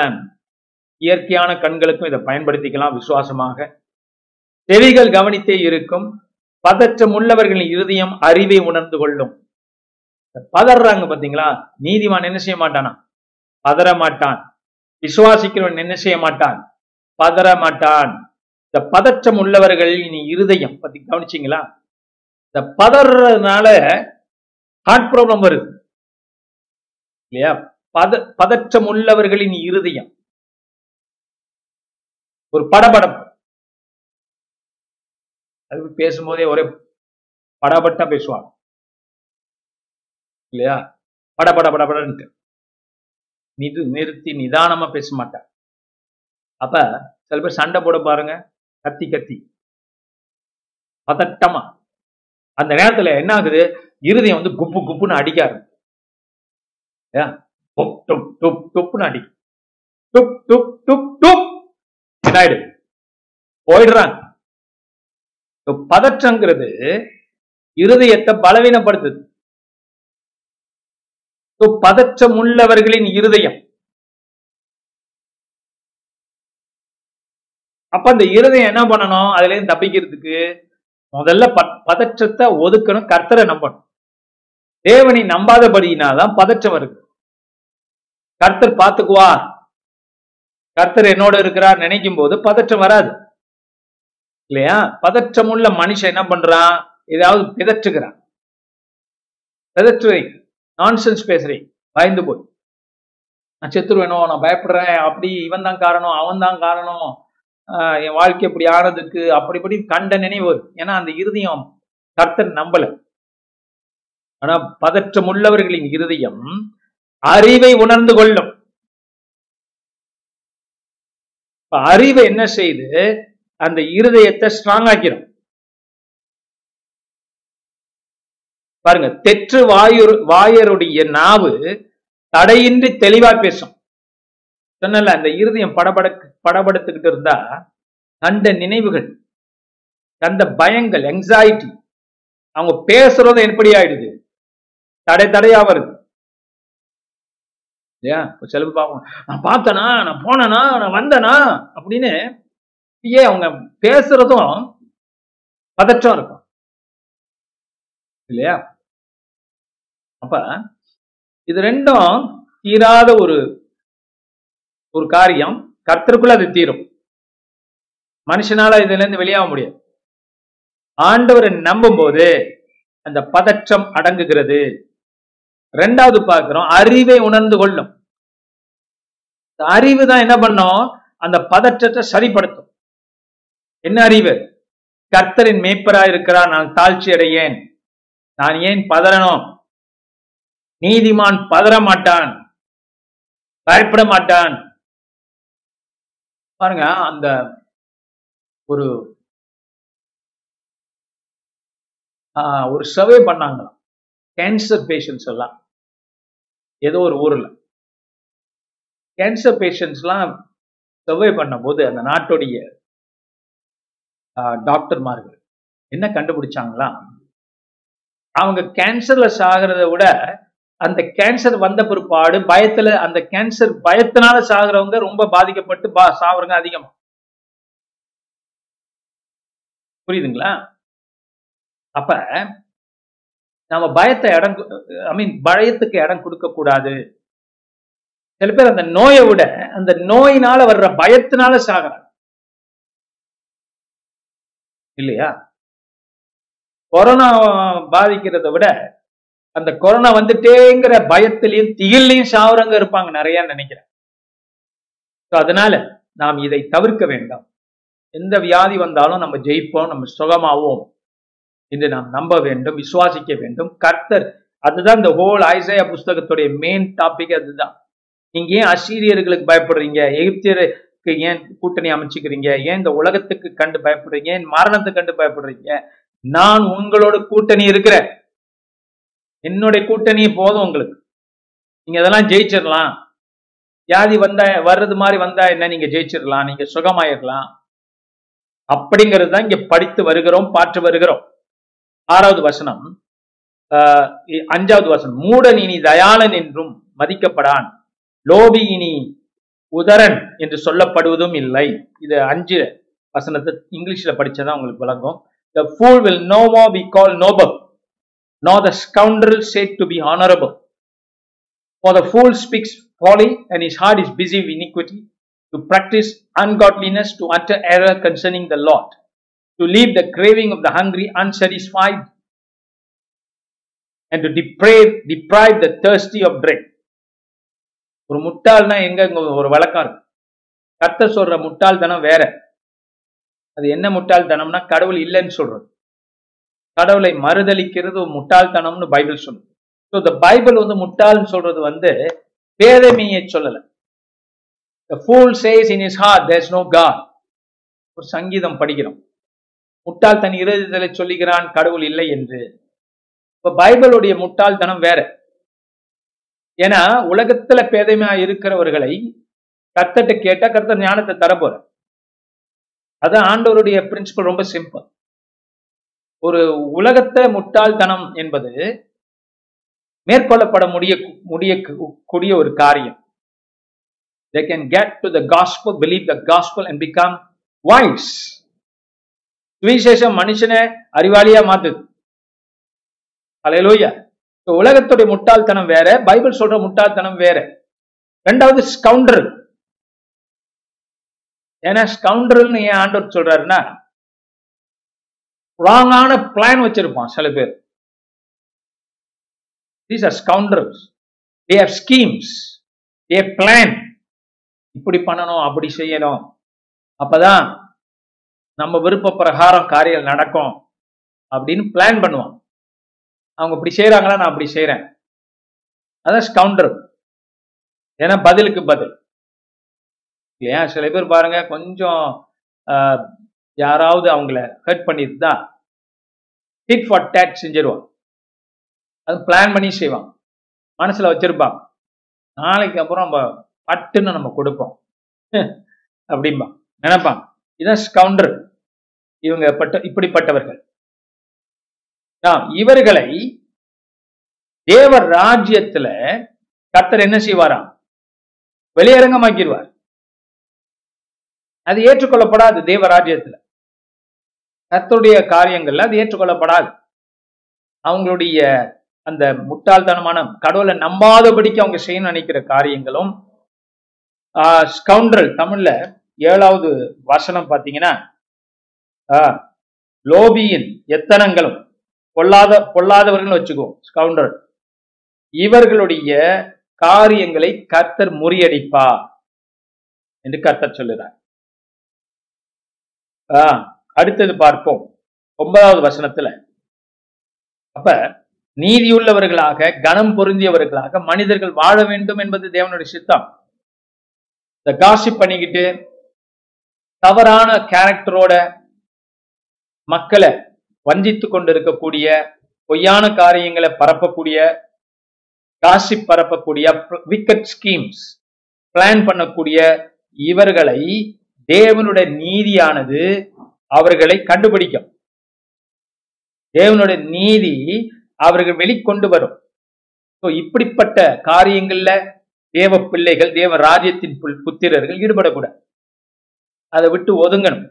இயற்கையான கண்களுக்கும் இதை பயன்படுத்திக்கலாம் விசுவாசமாக. செவிகள் கவனித்தே இருக்கும். பதற்றம் உள்ளவர்களின் இருதயம் அறிவை உணர்ந்து கொள்ளும். பதறாங்க பார்த்தீங்களா? நீதிமான் என்ன செய்ய மாட்டானா? பதற மாட்டான். விசுவாசிக்கிறவன் என்ன செய்ய மாட்டான்? பதற மாட்டான். இந்த பதற்றம் உள்ளவர்கள் இனி இருதயம் பத்தி கவனிச்சிங்களா? இந்த பதறதுனால ஹார்ட் ப்ராப்ளம் வருது இல்லையா? பத பதற்றம் உள்ளவர்களின் இருதயம் ஒரு படபடம். அது பேசும்போதே ஒரே படபட்டா பேசுவாங்க இல்லையா? படபட படபடன்ட்டு நிது நிறுத்தி நிதானமா பேச மாட்டாங்க. அப்ப சில பேர் சண்டை போட பாருங்க, கத்தி கத்தி பதட்டமா. அந்த நேரத்துல என்ன ஆகுது? இருதயம் வந்து குப்பு குப்புன்னு அடிக்க ஆரம்பிக்கும். அடி டுப் டுப் டுப் டுப் என்னாயிடு போயிடுறாங்க. பதற்றங்கிறது இருதயத்தை பலவீனப்படுத்துது. பதற்றம் உள்ளவர்களின் இருதயம். அப்ப அந்த இருதயம் என்ன பண்ணணும்? அதுல இருந்து தப்பிக்கிறதுக்கு முதல்ல பதற்றத்தை ஒதுக்கணும், கர்த்தரை நம்பணும். தேவனை நம்பாதபடியினாதான் பதற்றம் இருக்கு. கர்த்தர் பார்த்துக்குவா, கர்த்தர் என்னோட இருக்கிறார் நினைக்கும் போது பதற்றம் வராது இல்லையா? பதற்றம் உள்ள மனுஷன் என்ன பண்றான்? ஏதாவது பிதற்றுகிறான், பிதற்றுறீங்க, நான்சென்ஸ் பேசுறீங்க, பயந்து போய் நான் செத்துருவேனோ, நான் பயப்படுறேன், அப்படி இவன் தான் காரணம், அவன் தான் காரணம், என் வாழ்க்கை இப்படி ஆனதுக்கு அப்படி இப்படி கண்ட நினைவு வரும். ஏன்னா அந்த இருதயம் கர்த்தர் நம்பல. ஆனா பதற்றம் உள்ளவர்களின் இருதயம் அறிவை உணர்ந்து கொள்ளும். அறிவை என்ன செய்து? அந்த இருதயத்தை ஸ்ட்ராங் ஆக்கிடும். பாருங்க, தெற்று வாயு வாயருடைய நாவு தடையின்றி தெளிவா பேசும். சொன்னல, அந்த இருதயம் படபட படபடுத்துக்கிட்டு இருந்தா கண்ட நினைவுகள், கண்ட பயங்கள், எங்ஸைட்டி, அவங்க பேசுறது எப்படி ஆயிடுது? தடை தடையா வருது இல்லையா? செலவு பார்ப்போம், நான் பார்த்தனா, நான் போனனா, நான் வந்தனா அப்படின்னு ஏன் அவங்க பேசுறதும் பதற்றம் இருக்கும் இல்லையா? அப்ப இது ரெண்டும் தீராத ஒரு ஒரு காரியம். கர்த்தருக்குள்ள அது தீரும், மனுஷனால இதுல இருந்து வெளியாக முடியாது. ஆண்டவரை நம்பும் போது அந்த பதற்றம் அடங்குகிறது. ரெண்டாவது பார்க்கிறோம், அறிவை உணர்ந்து கொள்ளும். அறிவு தான் என்ன பண்ணும்? அந்த பதற்றத்தை சரிப்படுத்தும். என்ன அறிவு? கர்த்தரின் மேய்ப்பரா இருக்கிறார், நான் தாழ்ச்சி அடையேன், நான் ஏன் பதறணும்? நீதிமான் பதற மாட்டான், பயப்பட மாட்டான். பாருங்க, அந்த ஒரு ஒரு சர்வே பண்ணாங்களாம் கேன்சர் பேஷண்ட்ஸ் எல்லாம், ஏதோ ஒரு ஊர்ல கேன்சர் பேஷண்ட்ஸ் எல்லாம் சர்வே பண்ணும் போது அந்த நாட்டுடைய டாக்டர்மார்கள் என்ன கண்டுபிடிச்சாங்களா? அவங்க கேன்சர்ல சாகிறத விட அந்த கேன்சர் வந்த பிற்பாடு பயத்துல, அந்த கேன்சர் பயத்தினால சாகிறவங்க ரொம்ப பாதிக்கப்பட்டு பா சாகுறவங்க அதிகமா. புரியுதுங்களா? அப்ப நம்ம பயத்தை இடம், ஐ மீன் பயத்துக்கு இடம் கொடுக்க கூடாது. சில பேர் அந்த நோயை விட அந்த நோயினால வர்ற பயத்தினால சாகுறாங்க இல்லையா? கொரோனா பாதிக்கிறத விட அந்த கொரோனா வந்துட்டேங்கிற பயத்திலையும் திகிலையும் சாவரங்க இருப்பாங்க நிறைய நினைக்கிறேன். அதனால நாம் இதை தவிர்க்க வேண்டாம். எந்த வியாதி வந்தாலும் நம்ம ஜெயிப்போம், நம்ம சுகமாவோம் என்று நாம் நம்ப வேண்டும், விசுவாசிக்க வேண்டும். கர்த்தர், அதுதான் இந்த ஹோல் ஐசாயா புஸ்தகத்துடைய மெயின் டாபிக். அதுதான், நீங்க ஏன் அசீரியர்களுக்கு பயப்படுறீங்க, எகிப்தியருக்கு ஏன் கூட்டணி அமைச்சுக்கிறீங்க, ஏன் இந்த உலகத்துக்கு கண்டு பயப்படுறீங்க, ஏன் மரணத்தை கண்டு பயப்படுறீங்க? நான் உங்களோட கூட்டணி இருக்கிறேன், என்னுடைய கூட்டணி போதும் உங்களுக்கு, நீங்க அதெல்லாம் ஜெயிச்சிடலாம். வியாதி வந்தா வர்றது மாதிரி வந்தா என்ன, நீங்க ஜெயிச்சிடலாம், நீங்க சுகமாயிடலாம் அப்படிங்கிறது தான் இங்க படித்து வருகிறோம், பார்த்து வருகிறோம். ஆறாவது வசனம், அஞ்சாவது வசனம், மூடன் இனி தயாளன் என்றும் மதிக்கப்படான், லோபி இனி உதரன் என்று சொல்லப்படுவதும் இல்லை. இது அஞ்சு வசனத்தை இங்கிலீஷ்ல படிச்சதான் உங்களுக்கு விளங்கும். The fool will no more be called noble, nor the scoundrel said to be honorable. For the fool speaks folly, and his heart is busy with iniquity, to practice ungodliness, to utter error concerning the Lord, to leave the craving of the hungry unsatisfied, and to deprave deprive the thirsty of drink. ஒரு முட்டாள்னா எங்க ஒரு வழக்கம் இருக்கு. கர்த்தர் சொல்ற முட்டாள்தனம் வேற. அது என்ன முட்டாள்தனம்னா, கடவுள் இல்லைன்னு சொல்றது, கடவுளை மறுதலிக்கிறது முட்டாள்தனம்னு பைபிள் சொல்லுது. ஸோ இந்த பைபிள் வந்து முட்டாள்னு சொல்றது வந்து பேதமையை சொல்லலை. The fool says in his heart there is no God. ஒரு சங்கீதம் படிக்கிறோம். முட்டாள் தன் இருதயத்திலே சொல்லுகிறான் கடவுள் இல்லை என்று. இப்போ பைபிளுடைய முட்டாள்தனம் வேற. ஏன்னா உலகத்துல பேதமையா இருக்கிறவர்களை கர்த்தட்ட கேட்டா கர்த்தர் ஞானத்தை தரப்போற. அது ஆண்டவருடைய பிரின்சிபல், ரொம்ப சிம்பிள். ஒரு உலகத்தை முட்டாள்தனம் என்பது மேற்கொள்ளப்பட முடிய முடிய கூடிய ஒரு காரியம். They can get to the gospel, believe the gospel and become wise. விசேஷம் மனுஷனை அறிவாளியா மாத்துது. அல்லேலூயா. உலகத்துடைய முட்டாள்தனம் வேற, பைபிள் சொல்ற முட்டாள்தனம் வேற. ரெண்டாவது ஸ்கவுண்டர். ஏன்னா ஸ்கவுண்டர்னு ஏன் ஆண்டவர் சொல்றாருன்னா, ராங்கான பிளான் வச்சிருப்பான் சில பேர். These are scoundrels. They have schemes. They have plan. இப்படி பண்ணணும், அப்படி செய்யணும், அப்பதான் நம்ம விருப்ப பிரகாரம் காரியம் நடக்கும் அப்படின்னு பிளான் பண்ணுவான். அவங்க இப்படி செய்யறாங்களா, நான் அப்படி செய்யறேன், அதான் ஸ்கவுண்டர். ஏன்னா பதிலுக்கு பதில் இல்லையா. சில பேர் பாருங்க, கொஞ்சம் யாராவது அவங்கள ஹர்ட் பண்ணிட்டுதான் டிட் ஃபார் டேட் செஞ்சிருவாங்க. அது பிளான் பண்ணி செய்வாங்க, மனசுல வச்சிருப்பாங்க, நாளைக்கு அப்புறம் நம்ம பட்டுன்னு நம்ம கொடுப்போம் அப்படின்பா நினைப்பாங்க. இதான் ஸ்கவுண்டர். இவங்க பட்ட இப்படிப்பட்டவர்கள் இவர்களை தேவர் ராஜ்யத்துல கர்த்தர் என்ன செய்வாராம், வெளியரங்கமாக்கிடுவார். அது ஏற்றுக்கொள்ளப்படாது. தேவ ராஜ்யத்துல கர்த்தருடைய காரியங்கள்ல அது ஏற்றுக்கொள்ளப்படாது. அவங்களுடைய அந்த முட்டாள்தனமான கடவுளை நம்பாதபடிக்கு அவங்க செய்ய நினைக்கிற காரியங்களும் ஸ்கவுண்டரல். தமிழ்ல ஏழாவது வசனம் பார்த்தீங்கன்னா, லோபியின் எத்தனங்களும் பொல்லாத பொல்லாதவர்கள் வச்சுக்குவோம் ஸ்கவுண்டரல், இவர்களுடைய காரியங்களை கர்த்தர் முறியடிப்பா என்று கர்த்தர் சொல்லுறார். ஆஹ் அடுத்தது பார்ப்போம், ஒன்பதாவது வசனத்துல. அப்ப நீதியுள்ளவர்களாக கனம் பொருந்தியவர்களாக மனிதர்கள் வாழ வேண்டும் என்பது தேவனுடைய சித்தம். இந்த காசிப் பண்ணிக்கிட்டு தவறான கேரக்டரோட மக்களை வஞ்சித்து கொண்டிருக்கக்கூடிய, பொய்யான காரியங்களை பரப்பக்கூடிய, காசிப் பரப்பக்கூடிய, விக்கெட் ஸ்கீம்ஸ் பிளான் பண்ணக்கூடிய இவர்களை தேவனுடைய நீதியானது அவர்களை கண்டுபிடிக்கும். தேவனுடைய நீதி அவர்கள் வெளிக்கொண்டு வரும். இப்படிப்பட்ட காரியங்கள்ல தேவ பிள்ளைகள், தேவ ராஜ்யத்தின் புத்திரர்கள் ஈடுபடக்கூடாது. அதை விட்டு ஒதுங்கணும்.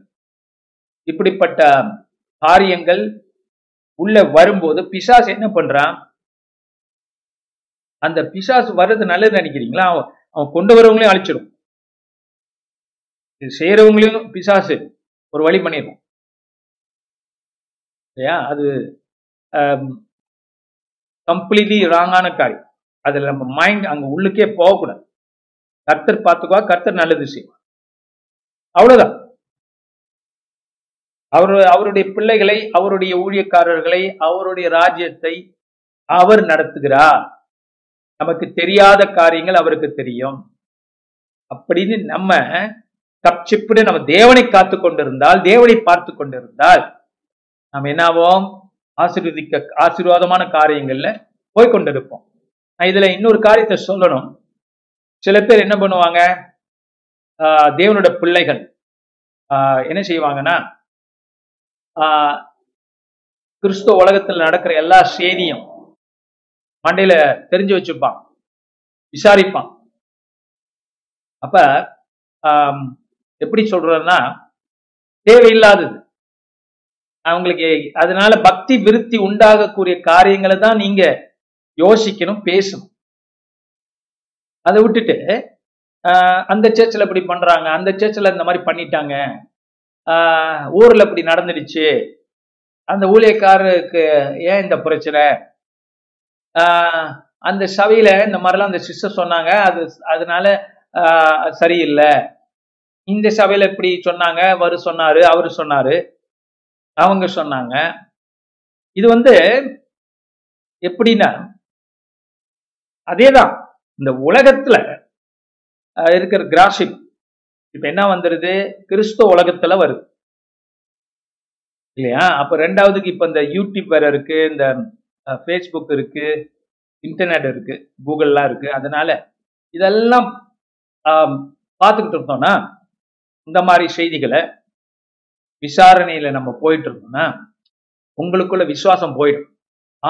இப்படிப்பட்ட காரியங்கள் உள்ள வரும்போது பிசாசு என்ன பண்றான், அந்த பிசாசு வர்றது நல்லது நினைக்கிறீங்களா, அவன் கொண்டு வரவங்களையும் அழிச்சிடும், செய்யறவங்களையும் பிசாசு ஒரு வழி பண்ணிடும். அது கம்ப்ளீட்லி ராங்கான காரியம். அதுல நம்ம மைண்ட் அங்க உள்ளுக்கே போகக்கூடாது. கர்த்தர் பார்த்துக்குவா, கர்த்தர் நல்லது செய்வார், அவ்வளவுதான். அவரு அவருடைய பிள்ளைகளை, அவருடைய ஊழியக்காரர்களை, அவருடைய ராஜ்யத்தை அவர் நடத்துகிறார். நமக்கு தெரியாத காரியங்கள் அவருக்கு தெரியும் அப்படின்னு நம்ம கப்சிப்பிட நம்ம தேவனை காத்து கொண்டிருந்தால், தேவனை பார்த்து கொண்டிருந்தால் நம்ம என்னாவோம்? ஆசீர்வதிக்க ஆசீர்வாதமான காரியங்கள்ல போய் கொண்டிருப்போம். இதுல இன்னொரு காரியத்தை சொல்லணும். சில பேர் என்ன பண்ணுவாங்க, ஆஹ் தேவனோட பிள்ளைகள் ஆஹ் என்ன செய்வாங்கன்னா, ஆஹ் கிறிஸ்துவ உலகத்துல நடக்கிற எல்லா செய்தியும் மண்டையில தெரிஞ்சு வச்சுப்பான், விசாரிப்பான். அப்ப ஆஹ் எப்படி சொல்றதுன்னா, தேவையில்லாதது அவங்களுக்கு. அதனால பக்தி விருத்தி உண்டாகக்கூடிய காரியங்களை தான் நீங்க யோசிக்கணும், பேசணும். அதை விட்டுட்டு ஆஹ் அந்த சேர்ச்சில் இப்படி பண்றாங்க, அந்த சேர்ச்சில் இந்த மாதிரி பண்ணிட்டாங்க, ஆஹ் ஊர்ல இப்படி நடந்துடுச்சு, அந்த ஊழியக்காரருக்கு ஏன் இந்த பிரச்சனை, ஆஹ் அந்த சபையில இந்த மாதிரிலாம் அந்த சிஸ்டர் சொன்னாங்க, அது அதனால ஆஹ் சரியில்லை, இந்த சபையில இப்படி சொன்னாங்க, வரு சொன்னாரு, அவரு சொன்னாரு, அவங்க சொன்னாங்க. இது வந்து எப்படின்னா, அதேதான் இந்த உலகத்துல இருக்கிற கிராசிப் இப்ப என்ன வந்துருது, கிறிஸ்துவ உலகத்துல வருது இல்லையா? அப்ப ரெண்டாவதுக்கு இப்ப இந்த யூடியூப் வேற இருக்கு, இந்த ஃபேஸ்புக் இருக்கு, இன்டர்நெட் இருக்கு, கூகுள்லாம் இருக்கு. அதனால இதெல்லாம் பார்த்துக்கிட்டு இருந்தோம்னா, இந்த மாதிரி செய்திகளை விசாரணையில நம்ம போயிட்டு இருந்தோம்னா உங்களுக்குள்ள விசுவாசம் போயிடும்.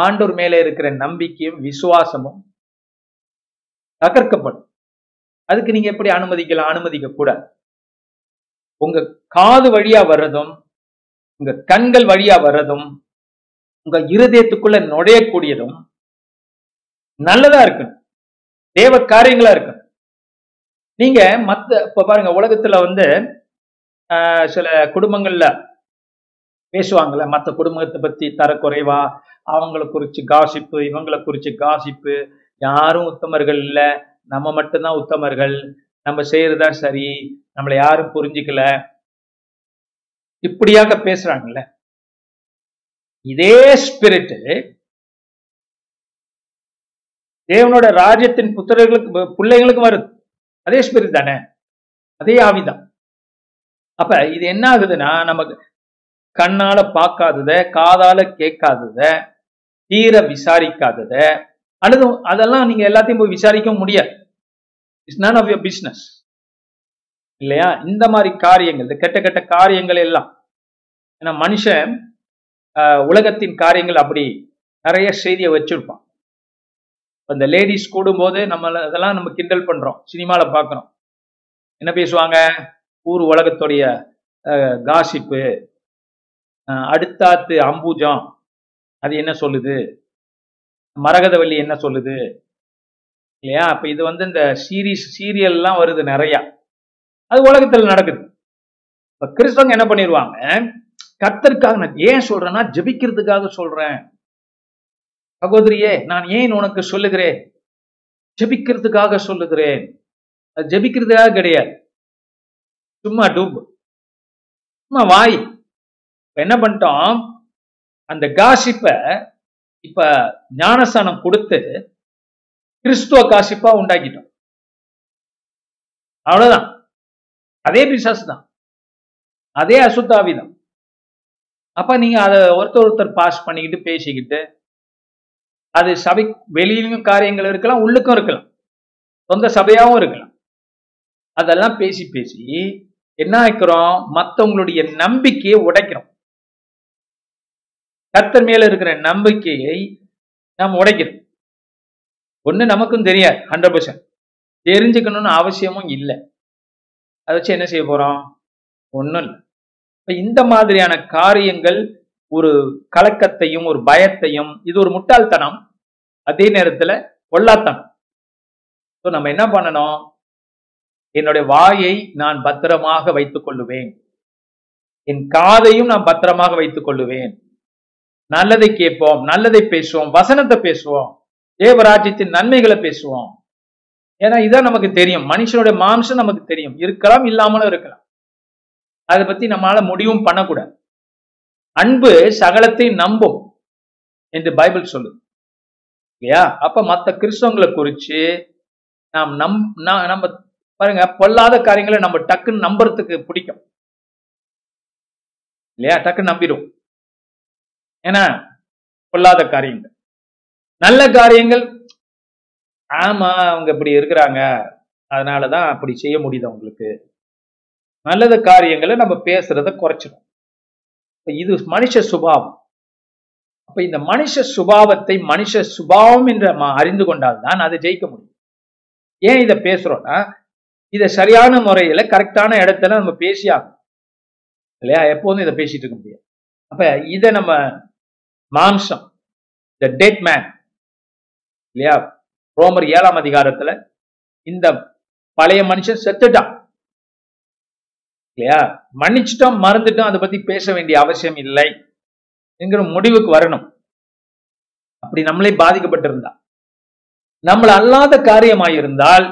ஆண்டவர் மேலே இருக்கிற நம்பிக்கையும் விசுவாசமும் தகர்க்கப்படும். அதுக்கு நீங்க எப்படி அனுமதிக்கலாம்? அனுமதிக்க கூடாது. உங்க காது வழியா வர்றதும், உங்க கண்கள் வழியா வர்றதும், உங்க இருதயத்துக்குள்ள நுழையக்கூடியதும் நல்லதா இருக்கணும், தேவ காரியங்களா இருக்கணும். நீங்க மத்த இப்ப பாருங்க, உலகத்துல வந்து சில குடும்பங்கள்ல பேசுவாங்கல்ல, மற்ற குடும்பத்தை பத்தி தரக்குறைவா, அவங்களை குறிச்சு காசிப்பு, இவங்களை குறிச்சு காசிப்பு, யாரும் உத்தமர்கள் இல்லை, நம்ம மட்டும்தான் உத்தமர்கள், நம்ம செய்யறதுதான் சரி, நம்மளை யாரும் புரிஞ்சுக்கல, இப்படியாக பேசுறாங்கல்ல. இதே ஸ்பிரிட்டு தேவனோட ராஜ்யத்தின் புத்திரர்களுக்கு பிள்ளைகளுக்கும் வருது. அதே ஸ்பிரிட் தானே, அதே ஆவிதான். அப்ப இது என்ன ஆகுதுன்னா, நமக்கு கண்ணால பார்க்காதத, காதால கேட்காதத, தீர விசாரிக்காதத, அல்லது அதெல்லாம் நீங்க எல்லாத்தையும் போய் விசாரிக்க முடியாது. It's none of your business இல்லையா? இந்த மாதிரி காரியங்கள், இந்த கெட்ட கெட்ட காரியங்கள் எல்லாம். ஏன்னா மனுஷன் உலகத்தின் காரியங்கள் அப்படி நிறைய செய்தியை வச்சிருப்பான். அந்த லேடிஸ் கூடும்போது நம்ம அதெல்லாம் நம்ம கிண்டல் பண்றோம், சினிமால பார்க்கறோம். என்ன பேசுவாங்க? ஊர் உலகத்துடைய காசிப்பு, அடுத்தாத்து அம்பூஜம் அது என்ன சொல்லுது, மரகதவள்ளி என்ன சொல்லுது இல்லையா? அப்ப இது வந்து இந்த சீரீஸ் சீரியல்லாம் வருது நிறையா, அது உலகத்தில் நடக்குது. இப்ப கிறிஸ்தவங்க என்ன பண்ணிடுவாங்க, கர்த்தருக்காக நான் ஏன் சொல்றேன்னா ஜெபிக்கிறதுக்காக சொல்றேன். சகோதரியே, நான் ஏன் உனக்கு சொல்லுகிறேன், ஜெபிக்கிறதுக்காக சொல்லுகிறேன். அது ஜெபிக்கிறதுக்காக கிடையாது, சும்மா டூப், சும்மா வாய். என்ன பண்ணிட்டோம், அந்த காசிப்ப இப்ப ஞானஸ்தானம் கொடுத்து கிறிஸ்துவ காசிப்பா உண்டாக்கிட்டோம், அவ்வளவுதான். அதே பிசாசு தான், அதே அசுத்தாவி தான். அப்ப நீங்க அதை ஒருத்தர் ஒருத்தர் பாஸ் பண்ணிக்கிட்டு பேசிக்கிட்டு, அது சபை வெளியிலும் காரியங்கள் இருக்கலாம், உள்ளுக்கும் இருக்கலாம், சொந்த சபையாவும் இருக்கலாம். அதெல்லாம் பேசி பேசி என்ன ஆயிக்கிறோம், மற்றவங்களுடைய நம்பிக்கையை உடைக்கிறோம். கர்த்தர் மேல இருக்கிற நம்பிக்கையை நாம் உடைக்கிறோம். ஒண்ணு நமக்கும் தெரியாது, ஹண்ட்ரட் பர்சன்ட் தெரிஞ்சுக்கணும்னு அவசியமும் இல்லை. அதை வச்சு என்ன செய்ய போறோம், ஒன்றும் இல்லை. இப்போ இந்த மாதிரியான காரியங்கள் ஒரு கலக்கத்தையும் ஒரு பயத்தையும், இது ஒரு முட்டாள்தனம், அதே நேரத்துல கொள்ளாத்தனம். ஸோ நம்ம என்ன பண்ணணும், என்னுடைய வாயை நான் பத்திரமாக வைத்துக் கொள்ளுவேன், என் காதையும் நான் பத்திரமாக வைத்துக் கொள்ளுவேன், நல்லதை கேட்போம், நல்லதை பேசுவோம், வசனத்தை பேசுவோம், தேவராஜ்யத்தின் நன்மைகளை பேசுவோம், ஏன்னா இதான் நமக்கு தெரியும். மனுஷனுடைய மாம்சம் நமக்கு தெரியும், இருக்கலாம் இல்லாமலும் இருக்கலாம், அதை பத்தி நம்மளால முடிவும் பண்ணக்கூடாது. அன்பு சகலத்தை நம்பும் என்று பைபிள் சொல்லுது இல்லையா? அப்ப மற்ற கிறிஸ்தவங்களை குறிச்சு நாம் நம் நம்ம பாருங்க, பொல்லாத காரியங்களை நம்ம டக்குன்னு நம்புறதுக்கு பிடிக்கும் இல்லையா? டக்குன்னு நம்பிடும். ஏன்னா பொல்லாத காரியங்கள், நல்ல காரியங்கள், ஆமா அவங்க இப்படி இருக்கிறாங்க அதனாலதான் அப்படி செய்ய முடியுது அவங்களுக்கு, நல்லத காரியங்களை நம்ம பேசுறத குறைச்சிடும். இது மனுஷ சுபாவம். அப்ப இந்த மனுஷ சுபாவத்தை மனுஷ சுபாவம் என்று அறிந்து கொண்டால்தான் அதை ஜெயிக்க முடியும். ஏன் இதை பேசுறோம்னா, இதை சரியான முறையில கரெக்டான இடத்துல நம்ம பேசியாகும் இல்லையா? எப்போதும் இதை பேசிட்டு இருக்க முடியாது. அப்ப இதை நம்ம மாம்சம், த டெட் மேன் இல்லையா? ரோமர் ஏழாம் அதிகாரத்துல இந்த பழைய மனுஷன் செத்துட்டான் இல்லையா? மன்னிச்சிட்டோம், மறந்துட்டோம், அதை பத்தி பேச வேண்டிய அவசியம் இல்லை என்கிற முடிவுக்கு வரணும். அப்படி நம்மளே பாதிக்கப்பட்டிருந்தா, நம்மள அல்லாத காரியமாயிருந்தால்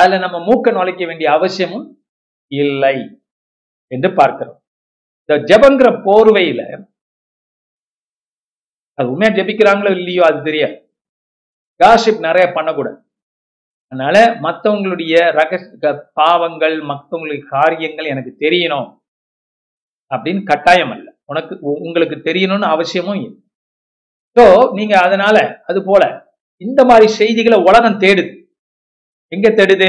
அதுல நம்ம மூக்க நுழைக்க வேண்டிய அவசியமும் இல்லை என்று பார்க்கிறோம். இந்த ஜெபங்கிற போர்வையில அது உண்மையா ஜெபிக்கிறாங்களோ இல்லையோ அது தெரியாது. காசிப் நிறைய பண்ணக்கூடாது. அதனால மற்றவங்களுடைய ரகசிய பாவங்கள், மற்றவங்களுடைய காரியங்கள் எனக்கு தெரியணும் அப்படின்னு கட்டாயம் அல்ல. உனக்கு உங்களுக்கு தெரியணும்னு அவசியமும் இல்லை. ஸோ நீங்க அதனால அது போல இந்த மாதிரி செய்திகளை உலகம் தேடுது. எங்க தேடுது?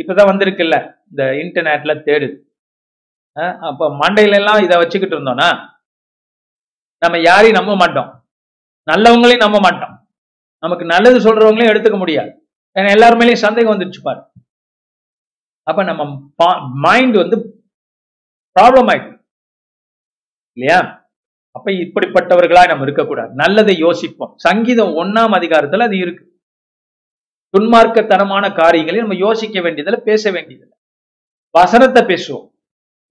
இப்பதான் வந்திருக்குல்ல இந்த இன்டர்நெட்ல தேடுது. அப்ப மண்டையில எல்லாம் இதை வச்சுக்கிட்டு இருந்தோம்னா நம்ம யாரையும் நம்ப மாட்டோம், நல்லவங்களையும் நம்ப மாட்டோம், நமக்கு நல்லது சொல்றவங்களையும் எடுத்துக்க முடியாது. ஏன்னா எல்லாருமேலையும் சந்தேகம் வந்துடுச்சு பாரு. அப்ப நம்ம மைண்ட் வந்து ப்ராப்ளம் ஆயிடும் இல்லையா? அப்ப இப்படிப்பட்டவர்களா நம்ம இருக்கக்கூடாது, நல்லதை யோசிப்போம். சங்கீதம் ஒன்னாம் அதிகாரத்துல அது இருக்கு. துன்மார்க்கத்தனமான காரியங்களை நம்ம யோசிக்க வேண்டியதில்லை, பேச வேண்டியதில்லை. வசனத்தை பேசுவோம்,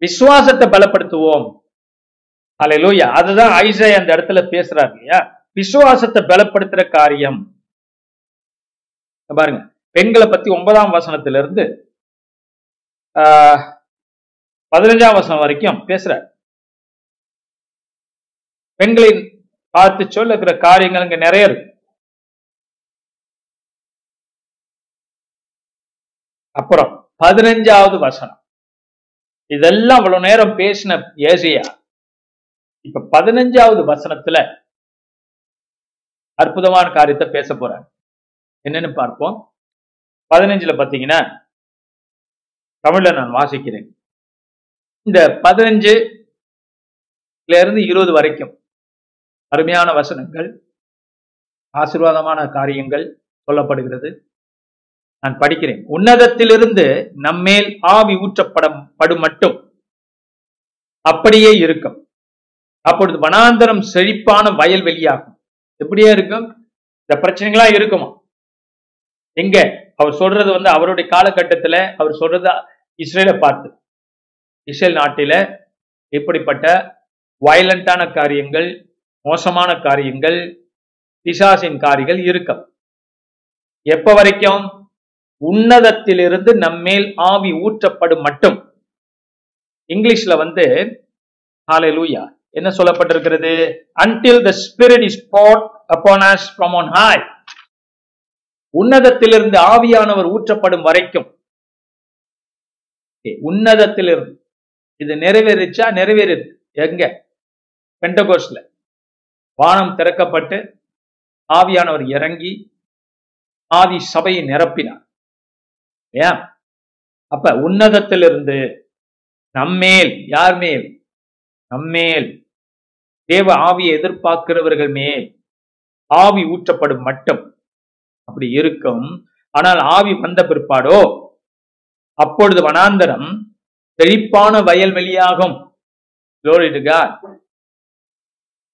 விசுவாசத்தை பலப்படுத்துவோம். அல்லேலூயா. அதுதான் ஐசாயா அந்த இடத்துல பேசுறாரு இல்லையா? விசுவாசத்தை பலப்படுத்துற காரியம். பாருங்க, பெண்களை பத்தி ஒன்பதாம் வசனத்திலிருந்து ஆஹ் பதினஞ்சாம் வசனம் வரைக்கும் பேசுறாரு. பெண்களை பார்த்து சொல்லுகிற காரியங்கள் இங்க நிறைய இருக்கு. அப்புறம் பதினஞ்சாவது வசனம், இதெல்லாம் இவ்வளவு நேரம் பேசின ஏசியா இப்ப பதினஞ்சாவது வசனத்துல அற்புதமான காரியத்தை பேச போறாங்க. என்னன்னு பார்ப்போம். பதினஞ்சுல பாத்தீங்கன்னா, தமிழ்ல நான் வாசிக்கிறேன். இந்த பதினஞ்சுல இருந்து இருபது வரைக்கும் அருமையான வசனங்கள், ஆசீர்வாதமான காரியங்கள் சொல்லப்படுகிறது. நான் படிக்கிறேன். உன்னதத்திலிருந்து நம்மேல் ஆவி ஊற்றப்படும் மட்டும் அப்படியே இருக்கும். அப்பொழுது வனாந்தரம் செழிப்பான வயல்வெளியாகும். எப்படியே இருக்கும்? இந்த பிரச்சனைகளா இருக்குமா? எங்க அவர் சொல்றது வந்து அவருடைய காலகட்டத்துல அவர் சொல்றது இஸ்ரேலை பார்த்து, இஸ்ரேல் நாட்டில இப்படிப்பட்ட வயலண்டான காரியங்கள், மோசமான காரியங்கள், பிசாசின் காரியங்கள் இருக்கும். எப்ப வரைக்கும்? உன்னதத்திலிருந்து நம்மேல் ஆவி ஊற்றப்படும் மட்டும். இங்கிலீஷ்ல வந்து ஹalleluya என்ன சொல்லப்பட்டிருக்கிறது? until the spirit is poured upon us from on high. உன்னதத்திலிருந்து ஆவியானவர் ஊற்றப்படும் வரைக்கும். உன்னதத்திலிருந்து இது நிறைவேறிச்சா? நிறைவேறுது. எங்க? பெண்டகோஸ்ட்ல வானம் திறக்கப்பட்டு ஆவியானவர் இறங்கி ஆதி சபையை நிரப்பினார். அப்ப உன்னதத்திலிருந்து நம்மேல், யார் மேல்? நம்மேல், தேவ ஆவியை எதிர்பார்க்கிறவர்கள் மேல் ஆவி ஊற்றப்படும் மட்டும் அப்படி இருக்கும். ஆனால் ஆவி வந்த பிற்பாடோ அப்பொழுது வனாந்தரம் செழிப்பான வயல்வெளியாகும்.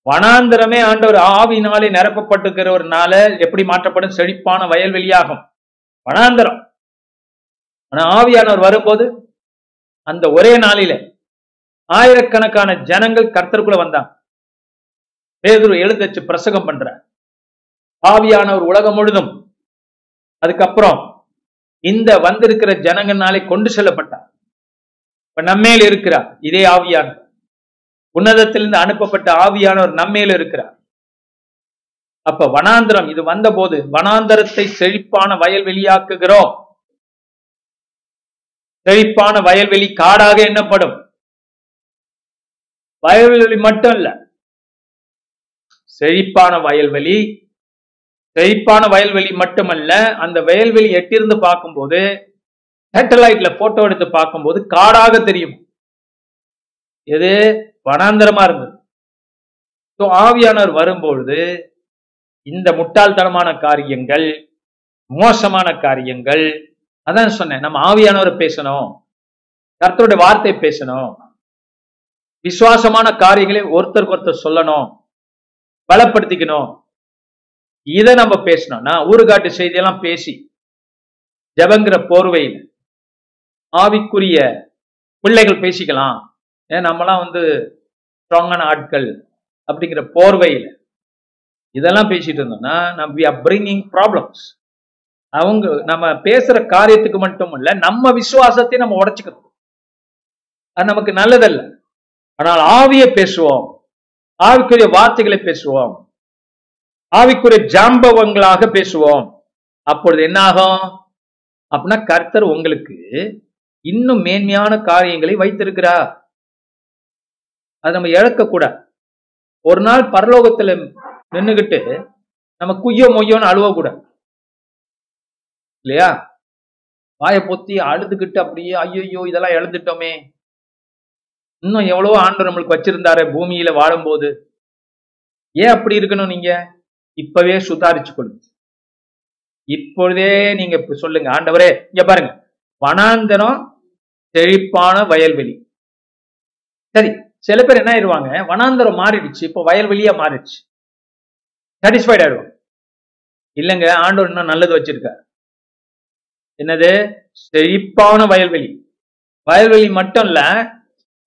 வனாந்தரமே ஆண்டவர் ஆவினாலே நிரப்பப்பட்டுக்கிறவர்னால எப்படி மாற்றப்படும்? செழிப்பான வயல்வெளியாகும் வனாந்தரம். ஆனா ஆவியானவர் வரும்போது அந்த ஒரே நாளில ஆயிரக்கணக்கான ஜனங்கள் கர்த்தருக்குள்ள வந்தாங்க. பேதுரு எழுந்தச்சு பிரசங்கம் பண்ற. ஆவியானவர் உலகம் முழுதும். அதுக்கப்புறம் இந்த வந்திருக்கிற ஜனங்கனாலே கொண்டு செல்லப்பட்டார். இப்ப நம்மேல் இருக்கிறார் இதே ஆவியானவர். உன்னதத்திலிருந்து அனுப்பப்பட்ட ஆவியானவர் நம்மேல் இருக்கிறார். அப்ப வனாந்திரம் இது வந்த போது வனாந்தரத்தை செழிப்பான வயல்வெளியாக்குகிறோம். செழிப்பான வயல்வெளி காடாக எண்ணப்படும். வயல்வெளி மட்டும் இல்ல, செழிப்பான வயல்வெளி. செழிப்பான வயல்வெளி மட்டுமல்ல, அந்த வயல்வெளி எட்டிருந்து பார்க்கும்போது, சேட்டலைட்ல போட்டோ எடுத்து பார்க்கும்போது காடாக தெரியும். எது வனாந்தரமா இருந்தது. ஆவியானவர் வரும்பொழுது இந்த முட்டாள்தனமான காரியங்கள், மோசமான காரியங்கள், அதான் சொன்னேன், நம்ம ஆவியானவரை பேசணும், கர்த்தருடைய வார்த்தை பேசணும், விசுவாசமான காரியங்களை ஒருத்தருக்கு ஒருத்தர் சொல்லணும், பலப்படுத்திக்கணும். இதை நம்ம பேசணும்னா ஊறுகாட்டு செய்தியெல்லாம் பேசி ஜபங்கிற போர்வையில் ஆவிக்குரிய பிள்ளைகள் பேசிக்கலாம். ஏன் நம்மலாம் வந்து ஸ்ட்ராங்கான ஆட்கள் அப்படிங்கிற போர்வையில் இதெல்லாம் பேசிட்டு இருந்தோம்னா நம்ம வி ஆர் பிரிங்கிங் ப்ராப்ளம்ஸ். அவங்க நம்ம பேசுற காரியத்துக்கு மட்டும் இல்லை, நம்ம விசுவாசத்தை நம்ம உடைச்சிக்கிறோம். அது நமக்கு நல்லதல்ல. ஆனால் ஆவியை பேசுவோம், ஆவிக்குரிய வார்த்தைகளை பேசுவோம், ஆவிக்குரிய ஜாம்பவங்களாக பேசுவோம். அப்பொழுது என்ன ஆகும் அப்படின்னா, கர்த்தர் உங்களுக்கு இன்னும் மேன்மையான காரியங்களை வைத்திருக்கிறார். அது நம்ம இழக்கக்கூடாது. ஒரு நாள் பரலோகத்துல நின்றுகிட்டு நம்ம குய்யோ மொய்யோன்னு அழுவக்கூடாது, இல்லையா? வாயை பொத்தி அழுதுகிட்டு அப்படியே ஐயோ இதெல்லாம் இழந்துட்டோமே, இன்னும் எவ்வளவோ ஆண்டவர் நம்மளுக்கு வச்சிருந்தாரு பூமியில வாழும்போது. ஏன் அப்படி இருக்கணும்? நீங்க இப்பவே சுதாரிச்சு கொள்ளுங்க. இப்பொழுதே நீங்க சொல்லுங்க, ஆண்டவரே இங்க பாருங்க, வனாந்தரம் செழிப்பான வயல்வெளி. சரி, சில பேர் என்ன ஆயிடுவாங்க, வனாந்தரம் மாறிடுச்சு இப்போ வயல்வெளியா மாறிடுச்சு, சாட்டிஸ்ஃபைட் ஆயிடுவாங்க. இல்லைங்க, ஆண்டவர் இன்னும் நல்லது வச்சிருக்காரு. என்னது? செழிப்பான வயல்வெளி. வயல்வெளி மட்டும் இல்ல,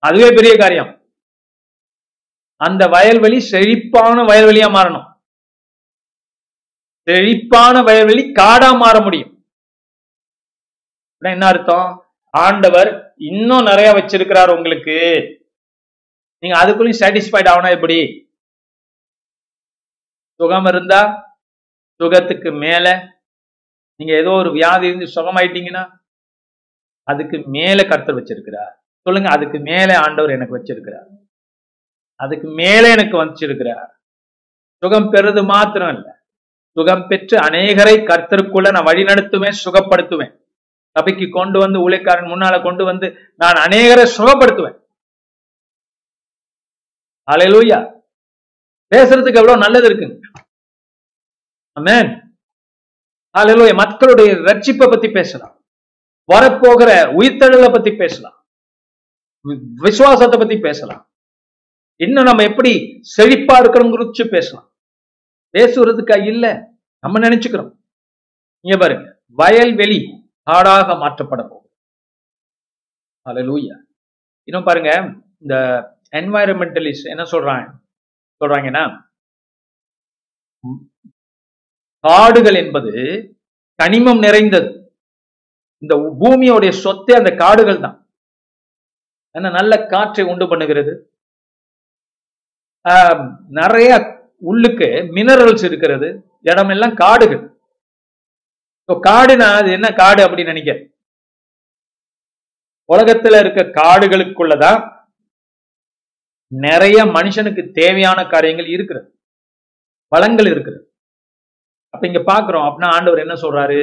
அதுவே பெரிய காரியம். அந்த வயல்வெளி செழிப்பான வயல்வெளியா மாறணும். செழிப்பான வயல்வெளி காடா மாற முடியும். என்ன அர்த்தம்? ஆண்டவர் இன்னும் நிறைய வச்சிருக்கிறார் உங்களுக்கு. நீங்க அதுக்குள்ளயும் சாட்டிஸ்ஃபைட் ஆகணும். எப்படி? சுகம் இருந்தா சுகத்துக்கு மேல, நீங்க ஏதோ ஒரு வியாதி இருந்து சுகமாயிட்டீங்கன்னா அதுக்கு மேல கர்த்தர் வச்சிருக்கிறார். சொல்லுங்க, அதுக்கு மேல ஆண்டவர் எனக்கு வச்சிருக்கிறார், அதுக்கு மேல எனக்கு வச்சிருக்கிறார். சுகம் பெறுறது மாத்திரம் இல்லை, சுகம் பெற்று அநேகரை கர்த்தருக்குள்ள நான் வழி நடத்துவேன், சுகப்படுத்துவேன். சபைக்கு கொண்டு வந்து, ஊழியக்காரன் முன்னால கொண்டு வந்து நான் அநேகரை சுகப்படுத்துவேன். அல்லேலூயா. பேசுறதுக்கு எவ்வளவு நல்லது இருக்குங்க. ஆமென். அல்லேலூயா. மக்களுடைய ரட்சிப்பை பத்தி பேசலாம், வரப்போகிற உயிர்த்தெழுதலை பத்தி பேசலாம், விசுவாசத்தை பத்தி பேசலாம், இன்னும் நம்ம எப்படி செழிப்பா இருக்கிறோம் குறிச்சு பேசலாம். பேசுறதுக்கா இல்ல, நம்ம நினைச்சுக்கிறோம். இங்க பாருங்க, வயல்வெளி காடாக மாற்றப்பட போகுது. அல்லேலூயா. இன்னும் பாருங்க, இந்த என்வாயரன்மெண்டலிஸ்ட் என்ன சொல்றாங்க சொல்றாங்கன்னா காடுகள் என்பது கனிமம் நிறைந்தது. இந்த பூமியோடைய சொத்து அந்த காடுகள் தான். ஏன்னா நல்ல காற்றை உண்டு பண்ணுகிறது, நிறைய உள்ளுக்கு மினரல்ஸ் இருக்கிறது, இடமெல்லாம் காடுகள். காடுனா அது என்ன காடு அப்படின்னு நினைக்க, உலகத்துல இருக்க காடுகளுக்குள்ளதான் நிறைய மனுஷனுக்கு தேவையான காரியங்கள் இருக்கிறது, வளங்கள் இருக்கிறது. அப்ப இங்க பாக்குறோம். அப்படின்னா ஆண்டவர் என்ன சொல்றாரு?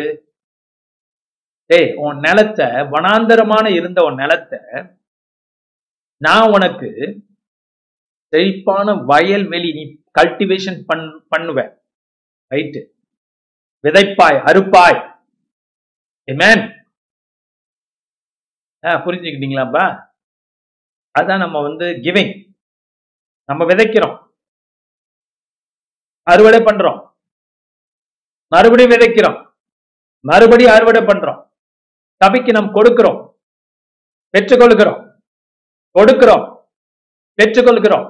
டேய், உன் நிலத்தை, வனாந்தரமான இருந்த உன் நிலத்தை நான் உனக்கு செழிப்பான வயல்வெளி நீ கல்டிவேஷன் பண் பண்ணுவ ரைட்டு, விதைப்பாய், அறுப்பாய். ஆமென். புரிஞ்சுக்கிட்டீங்களாப்பா? அதான் நம்ம வந்து கிவிங், நம்ம விதைக்கிறோம், அறுவடை பண்றோம், மறுபடியும் விதைக்கிறோம், மறுபடியும் அறுவடை பண்றோம். சபைக்கு நாம் கொடுக்கிறோம், பெற்றுக்கொள்கிறோம், கொடுக்கிறோம், பெற்றுக்கொள்கிறோம்.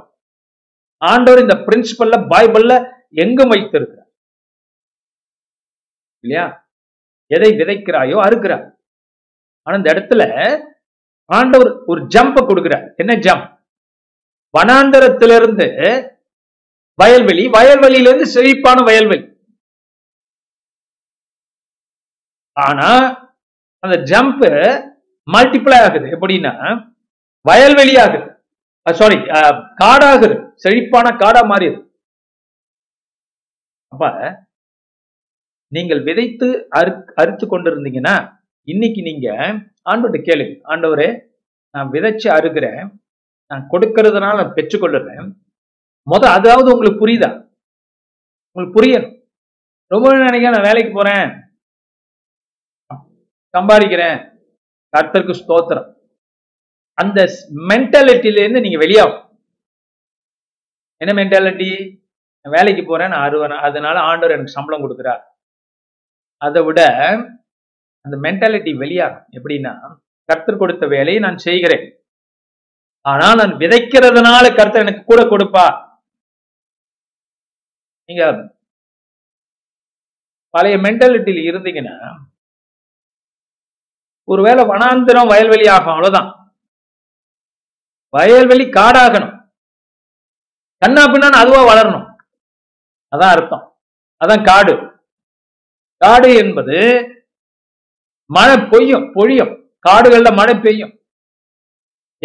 ஆண்டவர் இந்த பிரின்சிபல்ல பைபிள்ல எங்கும் வைத்திருக்கிறார், இல்லையா? எதை விதைக்கிறாயோ அறுக்கிறார். ஆனா இந்த இடத்துல ஆண்டவர் ஒரு ஜம்ப கொடுக்கிறார். என்ன ஜம்ப்? வனாந்தரத்திலிருந்து வயல்வெளி, வயல்வெளியிலிருந்து செழிப்பான வயல்வெளி. ஆனா அந்த ஜம்ப் மல்டிப்ளை ஆகுது. எப்படின்னா வயல்வெளி ஆகுது, சாரி காடாகுது, செழிப்பான காடா மாறியது. அப்ப நீங்கள் விதைத்து அறு அறுத்து கொண்டிருந்தீங்கன்னா இன்னைக்கு நீங்க ஆண்டவர்கிட்ட கேளுங்க, ஆண்டவரே நான் விதைச்சு அறுக்கிறேன், நான் கொடுக்கறதுனால நான் பெற்றுக்கொள்ளுறேன். முத அதாவது உங்களுக்கு புரியுதா? உங்களுக்கு புரியணும். ரொம்ப நினைக்க நான் வேலைக்கு போறேன், சம்பாதிக்கிறேன், கர்த்தருக்கு ஸ்தோத்திரம், அந்த மென்டாலிட்டியில இருந்து நீங்க வெளியாகும். என்ன மென்டாலிட்டி? நான் வேலைக்கு போறேன், நான் அறுவன், அதனால ஆண்டவர் எனக்கு சம்பளம் கொடுக்குறார். அதை விட அந்த மென்டாலிட்டி வெளியாகும். எப்படின்னா கர்த்தர் கொடுத்த வேலையை நான் செய்கிறேன், ஆனா நான் விதைக்கிறதுனால கர்த்தர் எனக்கு கூட கொடுப்பா. நீங்க பழைய மென்டாலிட்டியில் இருந்தீங்கன்னா ஒருவேளை வனாந்திரம் வயல்வெளி ஆகும், அவ்வளவுதான். வயல்வெளி காடாகணும், கண்ணா பின்னான்னு அதுவா வளரணும். அதான் அர்த்தம், அதான் காடு. காடு என்பது மழை பொய்யும் பொழியும், காடுகள்ல மழை பெய்யும்.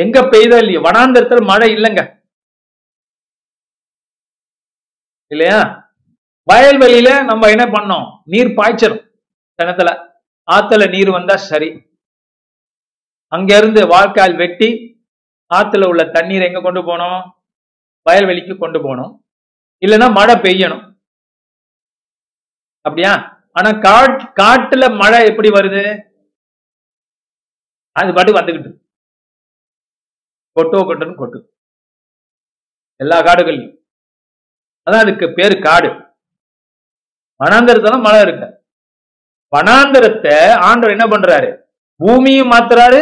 எங்க பெய்தோ இல்லையோ, வனாந்திரத்துல மழை இல்லைங்க, இல்லையா? வயல்வெளியில நம்ம என்ன பண்ணோம்? நீர் பாய்ச்சணும். கிணத்துல ஆத்துல நீர் வந்தா சரி, அங்க இருந்து வாய்க்கால் வெட்டி ஆத்துல உள்ள தண்ணீர் எங்க கொண்டு போனோம்? வயல்வெளிக்கு கொண்டு போனோம். இல்லைன்னா மழை பெய்யணும், அப்படியா? ஆனா காட் காட்டுல மழை எப்படி வருது? அது பாட்டுக்கு வந்துகிட்டு கொட்டோ கொட்டன்னு கொட்டு, எல்லா காடுகள்லையும். அதான் அதுக்கு பேரு காடு. வனாந்தரத்துல மழை இருக்கு. வனாந்தரத்தை ஆண்டவர் என்ன பண்றாரு? பூமியும் மாத்துறாரு,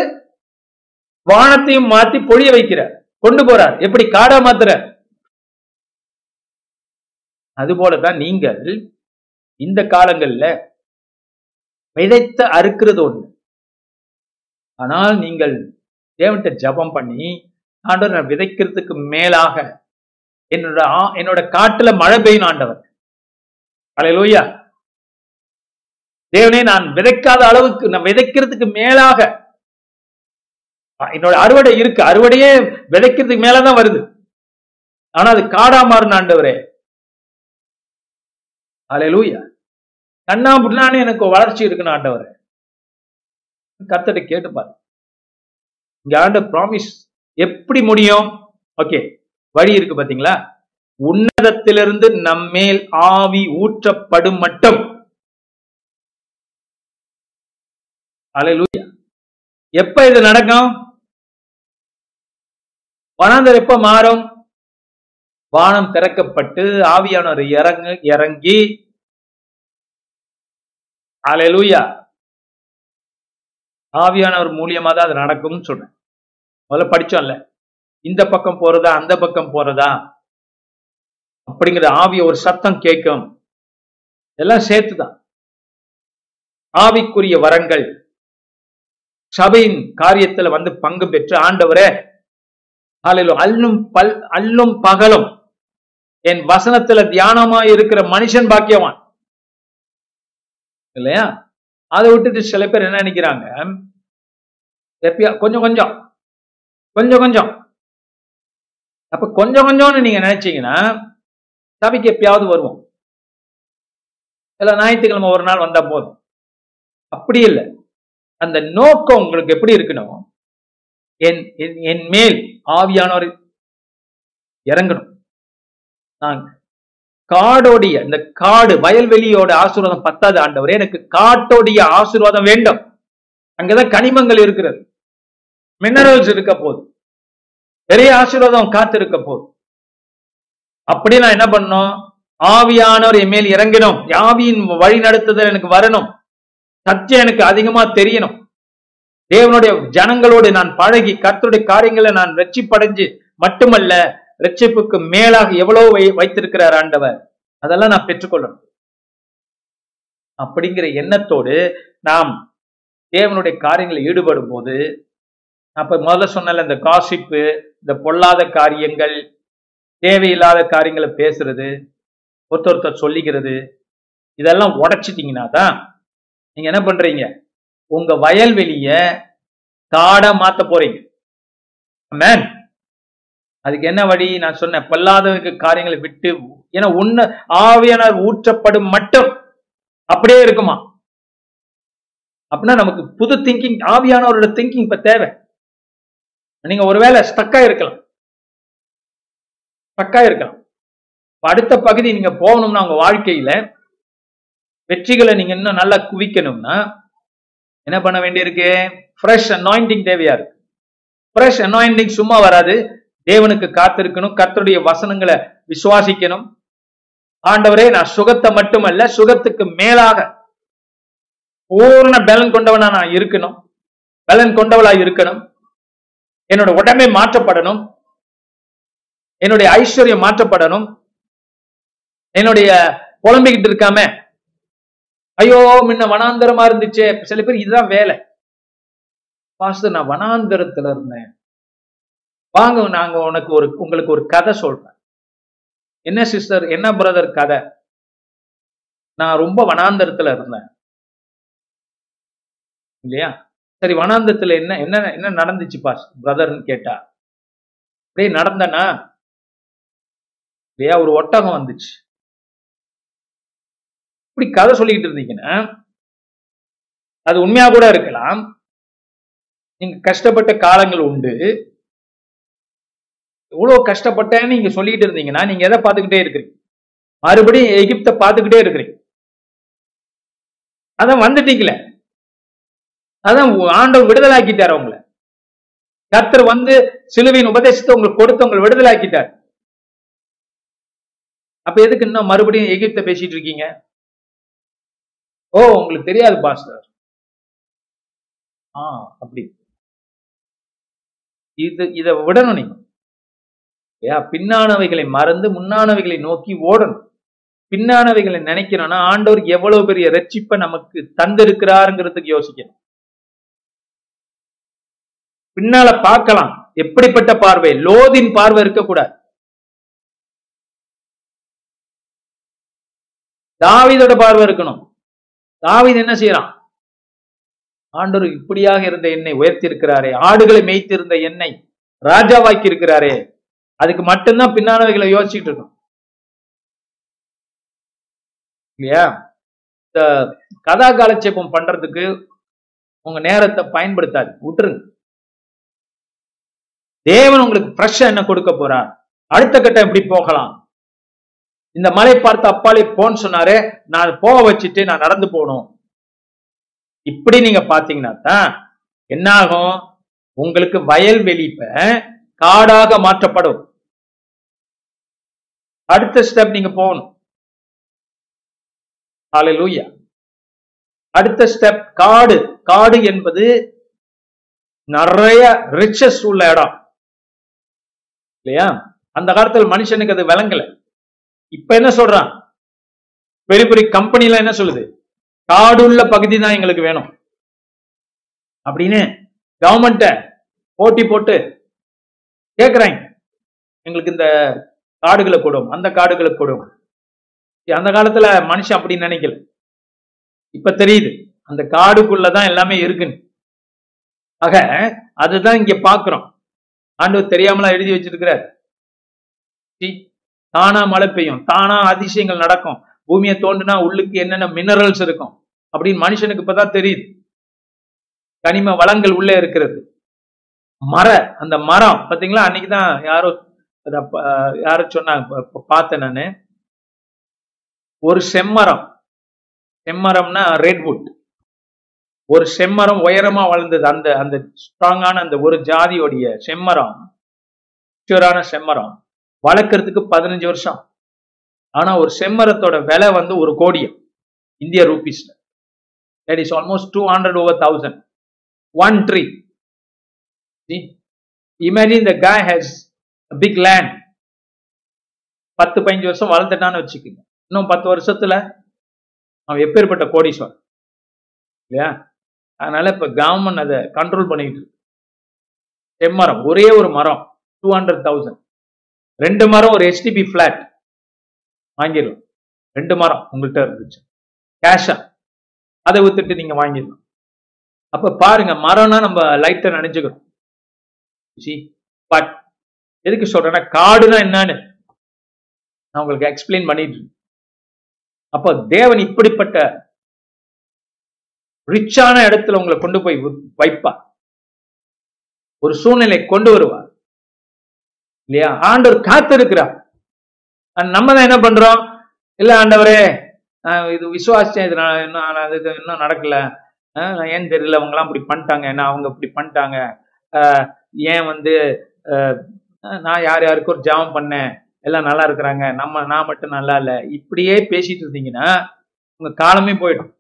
வானத்தையும் மாத்தி பொழிய வைக்கிறார், கொண்டு போறார். எப்படி காடா மாத்துறார்? அதுபோலதான் நீங்கள் இந்த காலங்கள்ல விதைத்து அறுக்கிறது ஒண்ணு. ஆனால் நீங்கள் தேவன்கிட்ட ஜபம் பண்ணி, ஆண்டவர் நான் விதைக்கிறதுக்கு மேலாக என்னோட என்னோட காட்டுல மழை பெய்யும் ஆண்டவர். அல்லேலூயா. தேவனே நான் விதைக்காத அளவுக்கு, நான் விதைக்கிறதுக்கு மேலாக என்னோட அறுவடை இருக்கு, அறுவடையே விதைக்கிறதுக்கு மேலதான் வருது, ஆனா அது காடா மாறும் ஆண்டவரே. அல்லேலூயா. கண்ணா புண்ணான்னு எனக்கு வளர்ச்சி இருக்குன்னு ஆண்டவரே. கர்த்தரை கேட்டுப்பாரு. இங்க ஆண்ட ப்ராமிஸ் எப்படி முடியும்? ஓகே, வழி இருக்கு பாத்தீங்களா? உன்னதத்திலிருந்து நம்மேல் ஆவி ஊற்றப்படும் மட்டும். அல்லேலூயா. எப்ப இது நடக்கும்? வனாந்தரம் எப்ப மாறும்? வானம் திறக்கப்பட்டு ஆவியானவர் இறங்கு இறங்கி அல்லேலூயா, ஆவியானவர் மூலியமா தான் அது நடக்கும்னு சொல்றேன். முதல்ல படிச்சோம்ல, இந்த பக்கம் போறதா அந்த பக்கம் போறதா அப்படிங்கிற ஆவிய ஒரு சத்தம் கேட்கும். எல்லாம் சேர்த்துதான். ஆவிக்குரிய வரங்கள் சபையின் காரியத்துல வந்து பங்கு பெற்று, ஆண்டவரே அல்லும் பல் அல்லும் பகலும் என் வசனத்துல தியானமா இருக்கிற மனுஷன் பாக்கியவான், இல்லையா? அதை விட்டுட்டு சில பேர் என்ன நினைக்கிறாங்க, கொஞ்சம் கொஞ்சம் கொஞ்சம் கொஞ்சம் அப்ப கொஞ்சம் கொஞ்சம்னு நீங்க நினைச்சீங்கன்னா சபைக்கு எப்பயாவது வருவோம், இல்ல ஞாயிற்றுக்கிழமை ஒரு நாள் வந்தா போதும். அப்படி இல்லை. அந்த நோக்கம் உங்களுக்கு எப்படி இருக்கணும்? என் என் மேல் ஆவியானவர் இறங்கணும். நாங்க காடோடைய, இந்த காடு வயல்வெளியோட ஆசீர்வாதம் பத்தாது ஆண்டவரே, எனக்கு காட்டோடைய ஆசீர்வாதம் வேண்டும். அங்கதான் கனிமங்கள் இருக்கிறது, மினரல்ஸ் இருக்க போது, பெரிய ஆசீர்வாதம் காத்து இருக்க போது. அப்படி நான் என்ன பண்ணோம்? ஆவியானவர் என் மேல் இறங்கணும், ஆவியின் வழி நடத்துதல் எனக்கு வரணும், சத்தியம் எனக்கு அதிகமா தெரியணும், தேவனுடைய ஜனங்களோடு நான் பழகி கர்த்தருடைய காரியங்களை நான் ரட்சிப்படைஞ்சு மட்டுமல்ல ரட்சிப்புக்கு மேலாக எவ்வளவு வைத்திருக்கிறார் ஆண்டவர், அதெல்லாம் நான் பெற்றுக்கொள்ளணும் அப்படிங்கிற எண்ணத்தோடு நாம் தேவனுடைய காரியங்களில் ஈடுபடும் போது, அப்போ முதல்ல சொன்ன இந்த காசிப்பு, இந்த பொல்லாத காரியங்கள், தேவையில்லாத காரியங்களை பேசுறது, ஒருத்தொருத்தர் சொல்லிக்கிறது, இதெல்லாம் உடைச்சிட்டிங்கன்னா தான் நீங்கள் என்ன பண்ணுறீங்க, உங்கள் வயல்வெளியை காடை மாற்ற போகிறீங்க. ஆமென். அதுக்கு என்ன வழி? நான் சொன்னேன், பொல்லாதவருக்கு காரியங்களை விட்டு, ஏன்னா உன்ன ஆவியானவர் ஊற்றப்படும் மட்டும் அப்படியே இருக்குமா? அப்படின்னா நமக்கு புது திங்கிங், ஆவியானவரோட திங்கிங் இப்போ தேவை. நீங்க ஒருவேளை ஸ்டக்காக இருக்கலாம் ஸ்டக்காக இருக்கலாம் அடுத்த பகுதி நீங்க போகணும்னா, உங்க வாழ்க்கையில வெற்றிகளை நீங்க இன்னும் நல்லா குவிக்கணும்னா என்ன பண்ண வேண்டியிருக்கு? ஃப்ரெஷ் அனாயிண்டிங் தேவையா இருக்கு. ஃப்ரெஷ் அனாயிண்டிங் சும்மா வராது. தேவனுக்கு காத்திருக்கணும், கர்த்தருடைய வசனங்களை விசுவாசிக்கணும். ஆண்டவரே, நான் சுகத்தை மட்டுமல்ல, சுகத்துக்கு மேலாக பூர்ண பலன் கொண்டவனா நான் இருக்கணும், பலன் கொண்டவளா இருக்கணும். என்னோட உடம்பை மாற்றப்படணும், என்னுடைய ஐஸ்வர்யம் மாற்றப்படணும். என்னுடைய புலம்பிக்கிட்டு இருக்காம, ஐயோ முன்ன வனாந்தரமா இருந்துச்சு. சில பேர் இதுதான் வேலை, பாஸ்டர் நான் வனாந்தரத்துல இருந்தேன். வாங்க, நாங்க உனக்கு ஒரு உங்களுக்கு ஒரு கதை சொல்றேன். என்ன சிஸ்டர், என்ன பிரதர் கதை? நான் ரொம்ப வனாந்தரத்துல இருந்தேன் இல்லையா? சரி, வனாந்தரத்துல என்ன என்ன என்ன நடந்துச்சு பாஸ்டர் பிரதர்ன்னு கேட்டா, அப்படியே நடந்தனா இல்லையா, ஒரு ஒட்டகம் வந்துச்சு. இப்படி கதை சொல்லிக்கிட்டு இருந்தீங்கன்னா, அது உண்மையா கூட இருக்கலாம். நீங்க கஷ்டப்பட்ட காலங்கள் உண்டு. எவ்வளவு கஷ்டப்பட்டேன்னு நீங்க சொல்லிக்கிட்டு இருந்தீங்கன்னா, நீங்க எதை பார்த்துக்கிட்டே இருக்கிறீங்க? மறுபடியும் எகிப்தை பார்த்துக்கிட்டே இருக்கிறீங்க. அதான் வந்துட்டீங்களே, அதான் ஆண்டவர் விடுதலாக்கிட்டார் உங்களை. கர்த்தர் வந்து சிலுவையின் உபதேசத்தை உங்களுக்கு கொடுத்து உங்களை விடுதலாக்கிட்டார். அப்ப எதுக்கு இன்னும் மறுபடியும் எகிப்தை பேசிட்டு இருக்கீங்க? ஓ, உங்களுக்கு தெரியாது பாஸ்டர். ஆ, அப்படி இது இதை விடணும் நீங்க. பின்னானவைகளை மறந்து முன்னானவைகளை நோக்கி ஓடணும். பின்னானவைகளை நினைக்கிறோம்னா ஆண்டவர் எவ்வளவு பெரிய ரட்சிப்பை நமக்கு தந்திருக்கிறாருங்கிறதுக்கு யோசிக்கணும். பின்னால பார்க்கலாம். எப்படிப்பட்ட பார்வை? லோதின் பார்வை இருக்கக்கூடாது, தாவீதோட பார்வை இருக்கணும். தாவீது என்ன செய்யறான்? ஆண்டவர் இப்படியாக இருந்த என்னை உயர்த்தி இருக்கிறாரே, ஆடுகளை மேய்த்திருந்த என்னை ராஜாவாக்கி இருக்கிறாரே, அதுக்கு மட்டும்தான் பின்னானவைகளை யோசிச்சுட்டு இருக்கோம் இல்லையா? இந்த கதா காலட்சேபம் பண்றதுக்கு உங்க நேரத்தை பயன்படுத்தாது, விட்டுருங்க. தேவன் உங்களுக்கு ஃப்ரெஷ்ஷா என்ன கொடுக்க போறார், அடுத்த கட்டம் எப்படி போகலாம். இந்த மலை பார்த்து அப்பாலே போன்னு சொன்னாரு, நான் போக வச்சுட்டு நான் நடந்து போகணும். இப்படி நீங்க பாத்தீங்கன்னா தான் என்ன ஆகும், உங்களுக்கு வயல்வெளி இப்ப காடாக மாற்றப்படும். அடுத்த ஸ்டெப் நீங்க போகணும். ஹல்லேலூயா. அடுத்த ஸ்டெப் காடு. காடு என்பது நிறைய ரிச்சஸ் உள்ள இடம் இல்லையா? அந்த காலத்துல மனுஷனுக்கு அது விளங்கல. இப்ப என்ன சொல்றான், பெரிய பெரிய கம்பெனி எல்லாம் என்ன சொல்லுது, காடு உள்ள பகுதி தான் எங்களுக்கு வேணும் அப்படின்னு கவர்மெண்ட போட்டி போட்டு கேட்குறாங்க. எங்களுக்கு இந்த காடுகளை கூடும், அந்த காடுகளை கூடும். அந்த காலத்துல மனுஷன் அப்படி நினைக்கல. இப்ப தெரியுது அந்த காடுக்குள்ளதான் எல்லாமே இருக்குன்னு. ஆக அதுதான் இங்க பாக்குறோம். ஆண்டவர் தெரியாமலா எழுதி வச்சிருக்கிறார். தானா மழை பெய்யும், தானா அதிசயங்கள் நடக்கும், பூமியை தோண்டுனா உள்ளுக்கு என்னென்ன மினரல்ஸ் இருக்கும் அப்படின்னு மனுஷனுக்கு இப்பதான் தெரியுது. கனிம வளங்கள் உள்ளே இருக்கிறது. மர அந்த மரம் பார்த்தீங்களா? அன்னைக்குதான் யாரோ யாரோ சொன்னாங்க, பார்த்தேன் நானு. ஒரு செம்மரம், செம்மரம்னா ரெட்வுட், ஒரு செம்மரம் உயரமா வளர்ந்தது. அந்த அந்த ஸ்ட்ராங்கான அந்த ஒரு ஜாதியோடைய செம்மரம், ஷூரான செம்மரம் வளர்க்கறதுக்கு பதினஞ்சு வருஷம். ஆனா ஒரு செம்மரத்தோட விலை வந்து ஒரு கோடியம் இந்திய ரூபீஸ்ல. That is almost two hundred over thousand one three. Imagine the guy has a big land. பத்து பதினஞ்சு வருஷம் வளர்த்துட்டான்னு வச்சுக்கோங்க. இன்னும் பத்து வருஷத்துல அவன் எப்பேற்பட்ட கோடீஸ்வரன். இல்லையா? அதனால இப்போ கவர்மெண்ட் அதை கண்ட்ரோல் பண்ணிக்கிட்டு இருக்கு. செம்மரம், ஒரே ஒரு மரம் டூ ஹண்ட்ரட் தௌசண்ட் ரெண்டு மரம் ஒரு ஹெச்டிபி ஃபிளாட் வாங்கிடலாம். ரெண்டு மரம் உங்கள்கிட்ட இருந்துச்சு கேஷா, அதை வித்துட்டு நீங்க வாங்கிடலாம். அப்ப பாருங்க, மரம்னா நம்ம லைட்டை நினைச்சுக்கிறோம். பட் எதுக்கு சொல்றேன்னா, காடுனா என்னன்னு நான் உங்களுக்கு எக்ஸ்பிளைன் பண்ணிட்டு இருக்கேன். அப்ப தேவன் இப்படிப்பட்ட ரிச்சான இடத்துல உங்களை கொண்டு போய் வைப்பா, ஒரு சூழ்நிலை கொண்டு வருவார் இல்லையா? ஆண்டவர் காத்திருக்கிறார். நம்ம தான் என்ன பண்றோம், இல்ல ஆண்டவரே இது விசுவாசிச்சேன், இது இது இன்னும் நடக்கல, ஏன் தெரியல, அவங்கலாம் இப்படி பண்ணிட்டாங்க, ஏன்னா அவங்க இப்படி பண்ணிட்டாங்க, ஏன் வந்து நான் யார் யாருக்கு ஒரு ஜபம் பண்ணேன், எல்லாம் நல்லா இருக்கிறாங்க, நம்ம நான் மட்டும் நல்லா இல்லை, இப்படியே பேசிட்டு இருந்தீங்கன்னா உங்க காலமே போயிடும்.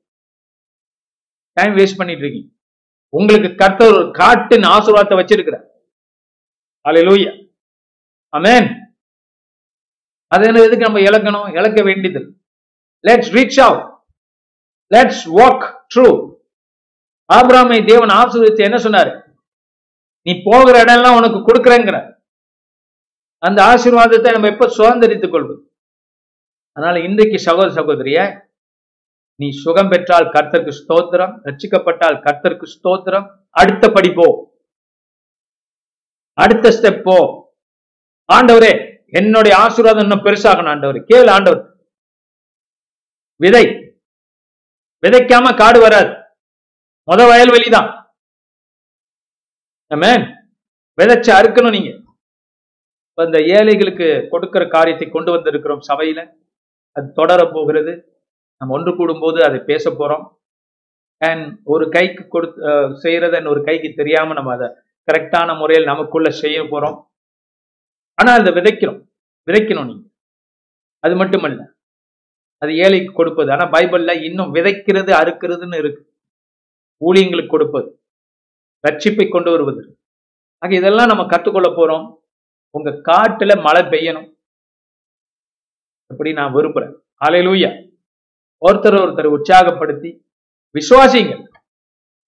டைம் வேஸ்ட் பண்ணிட்டு இருக்கீங்க. உங்களுக்கு கர்த்தர் ஒரு காட்டின் ஆசீர்வாதத்தை வச்சிருக்கிறார். அல்லேலூயா, ஆமென். அது என்ன, எதுக்கு நம்ம இழக்கணும், இழக்க வேண்டியது? Let's reach out, let's walk through. ஆபிரகாமை தேவன் ஆசீர்வதித்து என்ன சொன்னாரு, நீ போகிற இடம் எல்லாம் உனக்கு கொடுக்குறேங்கிற அந்த ஆசீர்வாதத்தை நம்ம எப்ப சுதந்திரித்துக் கொள்வது? அதனால இன்றைக்கு சகோதர சகோதரிய, நீ சுகம் பெற்றால் கர்த்தருக்கு ஸ்தோத்திரம், ரட்சிக்கப்பட்டால் கர்த்தருக்கு ஸ்தோத்திரம். அடுத்த படி போ, அடுத்த ஸ்டெப் போ. ஆண்டவரே என்னுடைய ஆசீர்வாதம் இன்னும் பெருசாகணும். ஆண்டவர் கேள், ஆண்டவர் விதை விதைக்காம காடு வராது, முத வயல்வெளிதான். விதைச்சு அறுக்கணும். நீங்க இந்த ஏழைகளுக்கு கொடுக்கிற காரியத்தை கொண்டு வந்திருக்கிறோம் சபையில, அது தொடர போகிறது. நம்ம ஒன்று கூடும் போது அதை பேச போறோம். அண்ட் ஒரு கைக்கு கொடு செய்யறதுன்னு ஒரு கைக்கு தெரியாம நம்ம அதை கரெக்டான முறையில் நமக்குள்ள செய்ய போறோம். ஆனா அதை விதைக்கிறோம், விதைக்கணும். நீங்க அது மட்டுமல்ல, அது ஏழைக்கு கொடுப்பது. ஆனா பைபிள்ல இன்னும் விதைக்கிறது அறுக்கிறதுன்னு இருக்கு. ஊழியங்களுக்கு கொடுப்பது, ரட்சிப்பை கொண்டு வருவது, ஆக இதெல்லாம் நம்ம கற்றுக்கொள்ள போறோம். உங்க காட்டுல மழை பெய்யணும், அப்படி நான் விரும்புறேன். ஹல்லேலூயா. ஒருத்தர் ஒருத்தர் உற்சாகப்படுத்தி விசுவாசிங்க.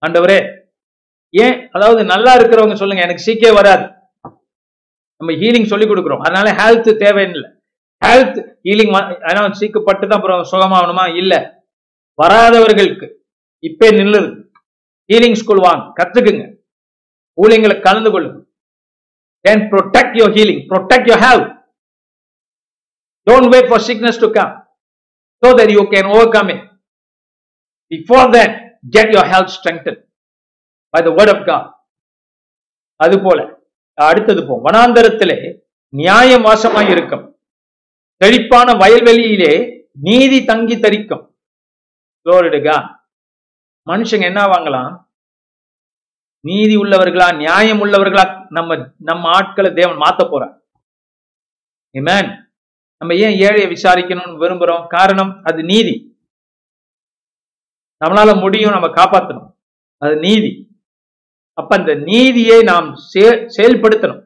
ஆண்டவரே ஏன், அதாவது நல்லா இருக்கிறவங்க சொல்லுங்க, எனக்கு சீக்கிய வராது. நம்ம ஹீலிங் சொல்லி கொடுக்குறோம், அதனால ஹெல்த் தேவைன்னு இல்லை. ஹெல்த் ஹீலிங் சீக்கப்பட்டு தான் அப்புறம் சுகமாகணுமா? இல்லை, வராதவர்களுக்கு இப்பே நில்லுது. ஹீலிங் ஸ்கூல் வாங்க, கத்துக்குங்க, ஊழியங்களை கலந்து கொள்ளுங்க. Then protect your healing, protect your health. Don't wait for sickness to come so that you can overcome it. Before that, get your health strengthened by the word of God. அதுபோல அடுத்தது போ, வனாந்தரத்திலே நியாயம் வாசமாய் இருக்கும், செழிப்பான வயல்வெளியிலே நீதி தங்கி தரிக்கும். மனுஷங்க என்ன வாங்கலாம், நீதி உள்ளவர்களா நியாயம் உள்ளவர்களா நம்ம நம்ம ஆட்களை தேவன் மாத்த போறார். ஆமென். நம்ம ஏன் ஏழையை விசாரிக்கணும்னு விரும்புறோம்? காரணம் அது நீதி. நம்மளால முடியும், நம்ம காப்பாற்றணும், அது நீதி. அப்ப அந்த நீதியை நாம் செயல்படுத்தணும்.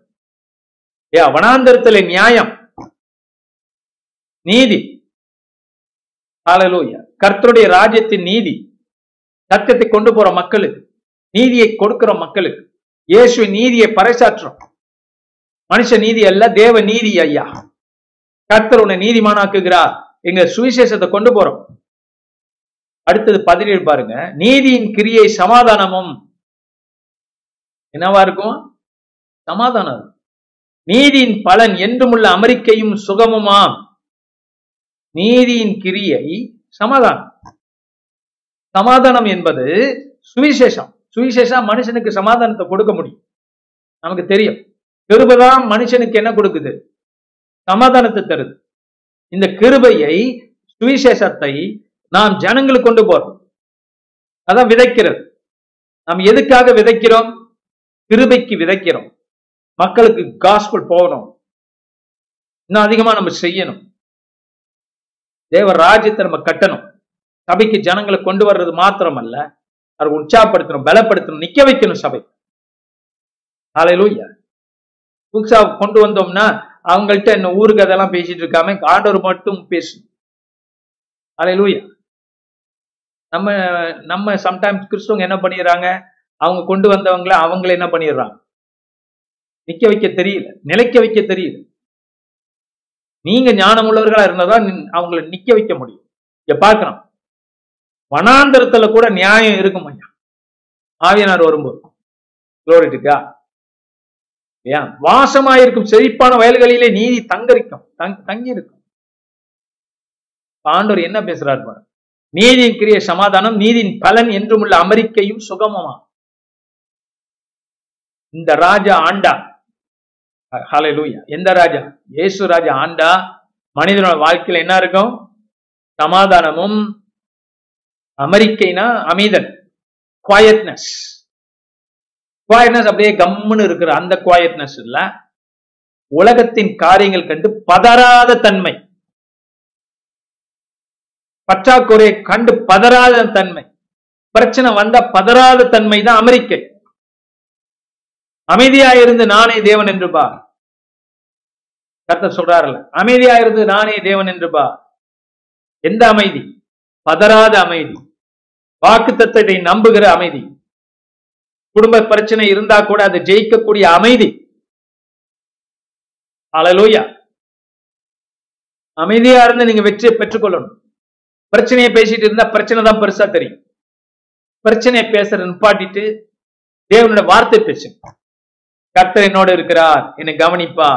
ஏ வனாந்தரத்துல நியாயம், நீதி. ஹல்லேலூயா. கர்த்தருடைய ராஜ்யத்தின் நீதி, சத்தியத்தை கொண்டு போற மக்களுக்கு, நீதியை கொடுக்கிற மக்களுக்கு, இயேசு நீதியை பறைசாற்றும். மனுஷ நீதி அல்ல, தேவ நீதி. ஐயா கர்த்தர் உன்னை நீதிமானாக்குகிறார். எங்க சுவிசேஷத்தை கொண்டு போறோம். அடுத்தது பதினேழு பாருங்க, நீதியின் கிரியை சமாதானமும் என்னவா இருக்கும், சமாதானம். நீதியின் பலன் என்றுமுள்ள அமெரிக்கையும் சுகமுமாம். நீதியின் கிரியை சமாதானம். சமாதானம் என்பது சுவிசேஷம். சுவிசேஷம் மனுஷனுக்கு சமாதானத்தை கொடுக்க முடியும். நமக்கு தெரியும், கிருபைதான் மனுஷனுக்கு என்ன கொடுக்குது, சமாதானத்தை தருது. இந்த கிருபையை, சுவிசேஷத்தை நாம் ஜனங்களுக்கு கொண்டு போறோம். அதான் விதைக்கிறது. நாம் எதுக்காக விதைக்கிறோம், கிருபைக்கு விதைக்கிறோம். மக்களுக்கு காஸ்பல் போகணும், இன்னும் அதிகமா நம்ம செய்யணும். தேவ ராஜ்யத்தை நம்ம கட்டணும். சபைக்கு ஜனங்களை கொண்டு வர்றது மாத்திரமல்ல, அவர்கள் உற்சாகப்படுத்தணும், பலப்படுத்தணும், நிக்க வைக்கணும் சபை. ஹல்லேலூயா. புதுசா கொண்டு வந்தோம்னா அவங்கள்ட்ட என்ன ஊருக்கு அதெல்லாம் பேசிட்டு இருக்காம ஆண்டவர் மட்டும் பேசணும். ஹல்லேலூயா. நம்ம நம்ம சம்டைம்ஸ் கிறிஸ்துவங்க என்ன பண்ணிடுறாங்க, அவங்க கொண்டு வந்தவங்கள அவங்கள என்ன பண்ணிடுறாங்க, நிக்க வைக்க தெரியல, நிலைக்க வைக்க தெரியல. நீங்க ஞானம் உள்ளவர்களா இருந்தாதான் அவங்களை நிக்க வைக்க முடியும். இங்க பாக்குறோம், வனாந்தரத்துல கூட நியாயம் இருக்கும் ஐயா, ஆவியானவர் வரும்போது. குளோரிட்டுக்கா இல்லையா? வாசமாயிருக்கும் செழிப்பான வயல்களிலே நீதி தங்கரிக்கும், தங்கி இருக்கும். ஆண்டவர் என்ன பேசுறாரு பாரு, நீதியின் கிரிய சமாதானம், நீதியின் பலன் என்றும் உள்ள அமெரிக்கையும் சுகமமா இந்த ராஜா ஆண்டா. ஹல்லேலூயா. எந்த ராஜா? இயேசு ராஜா ஆண்டா. மனிதனோட வாழ்க்கையில என்ன இருக்கும்? சமாதானமும். அமெரிக்கைனா அமைதன், குவாய்ட்னஸ். குவாய்ட்னஸ் அப்படியே கம்முன்னு இருக்கிற அந்த குவாய்ட்னஸ் இல்ல, உலகத்தின் காரியங்கள் கண்டு பதறாத தன்மை, பற்றாக்குறையை கண்டு பதறாத தன்மை, பிரச்சனை வந்த பதறாத தன்மை தான் அமெரிக்கை. அமைதியாயிருந்து நானே தேவன் என்று பா, கர்த்தர் சொல்றாருல, அமைதியாயிருந்து நானே தேவன் என்று பா. எந்த அமைதி? பதறாத அமைதி, வாக்குத்தத்தத்தை நம்புகிற அமைதி, குடும்ப பிரச்சனை இருந்தா கூட அதை ஜெயிக்கக்கூடிய அமைதி. ஹல்லேலூயா. அமைதியா இருந்து நீங்க வெற்றியை பெற்றுக்கொள்ளணும். பிரச்சனையை பேசிட்டு இருந்தா பிரச்சனை தான் பெருசா தெரியும். பிரச்சனையை பேசுற நிப்பாட்டிட்டு தேவனோட வார்த்தை பேசுங்க. கர்த்தர் என்னோடு இருக்கிறார், என்னை கவனிப்பா,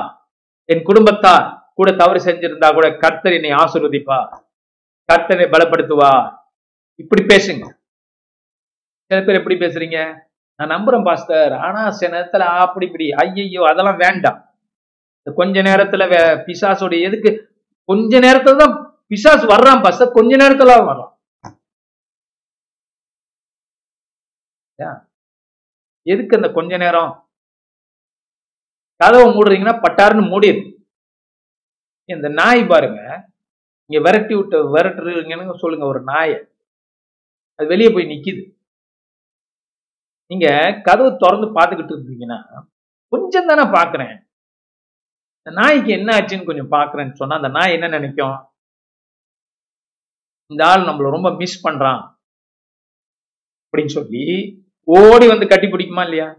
என் குடும்பத்தார் கூட தவறு செஞ்சிருந்தா கூட கர்த்தர் என்னை ஆசீர்வதிப்பா, கர்த்தரை பலப்படுத்துவா. இப்படி பேசுங்க. சில பேர் எப்படி பேசுறீங்க, நான் நம்புறேன் பாஸ்டர், ஆனா சில நேரத்துல அப்படி இப்படி, ஐயோ அதெல்லாம் வேண்டாம், கொஞ்ச நேரத்துல பிசாசோட எதுக்கு, கொஞ்ச நேரத்துல தான் பிசாசு வர்றான் பாஸ்டர், கொஞ்ச நேரத்துல வர்றான். எதுக்கு அந்த கொஞ்ச நேரம்? கதவை மூடுறீங்கன்னா பட்டாருன்னு மூடிது. இந்த நாய் பாருங்க, இங்க விரட்டி விட்டு விரட்டுறீங்கன்னு சொல்லுங்க, ஒரு நாயை அது வெளியே போய் நிக்குது. நீங்க கதவு திறந்து பார்த்துக்கிட்டு இருந்தீங்கன்னா, கொஞ்சம் தானே பாக்குறேன், இந்த நாய்க்கு என்ன ஆச்சுன்னு கொஞ்சம் பாக்குறேன்னு சொன்னா அந்த நாய் என்ன நினைக்கும்? இந்த ஆள் நம்மள ரொம்ப மிஸ் பண்றான் அப்படின்னு சொல்லி ஓடி வந்து கட்டி பிடிக்குமா இல்லையா?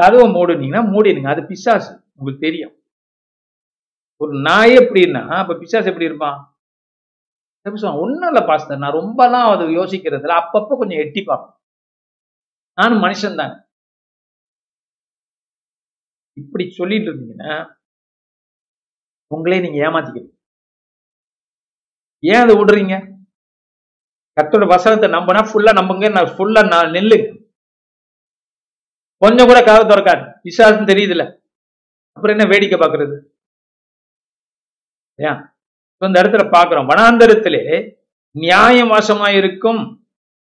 கதவை மூடுனீங்கன்னா மூடிடுங்க, அது பிசாசு, உங்களுக்கு தெரியும். ஒரு நாயே எப்படின்னா அப்ப பிசாசு எப்படி இருப்பான்? ஒன்னும் இல்லை பாஸ்தர், நான் ரொம்பலாம் அது யோசிக்கிறதுல, அப்பப்ப கொஞ்சம் எட்டி பார்ப்பேன், நானும் மனுஷன் தானே. இப்படி சொல்லிட்டு இருந்தீங்கன்னா உங்களே நீங்க ஏமாத்திக்கிறீங்க. ஏன் அதை விடுறீங்க? கர்த்தரோட வசனத்தை நம்பினா ஃபுல்லா நம்புங்க, நான் ஃபுல்லா நான் நெல்லுங்க, கொஞ்சம் கூட காது திறக்காது, விசாசம் தெரியுதுல்ல, அப்புறம் என்ன வேடிக்கை பார்க்கறது? ஏன் இந்த இடத்துல பார்க்கிறோம், வனாந்தரத்திலே நியாயம் வாசமாயிருக்கும்,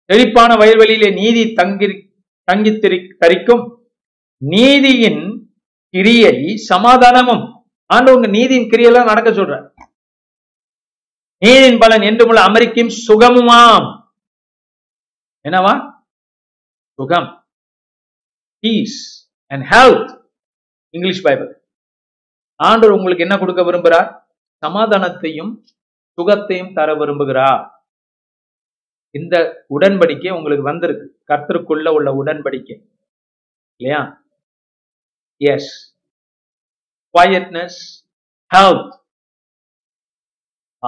செழிப்பான வயல்வெளியிலே நீதி தங்கி தங்கி தரிக்கும், நீதியின் கிரியை சமாதானமும். ஆண்டவங்க நீதியின் கிரியெல்லாம் நடக்க சொல்ற, நீதின் பலன் என்றும் உள்ள அமெரிக்கும் சுகமுமாம். என்னவா? சுகம், peace and health. English Bible. ஆண்டவர் உங்களுக்கு என்ன கொடுக்க விரும்புகிறார்? சமாதானத்தையும் சுகத்தையும் தர விரும்புகிறார். இந்த உடன்படிக்கை உங்களுக்கு வந்திருக்கு, கர்த்தருக்குள்ள உள்ள உடன்படிக்கை இல்லையா? Yes, quietness, health.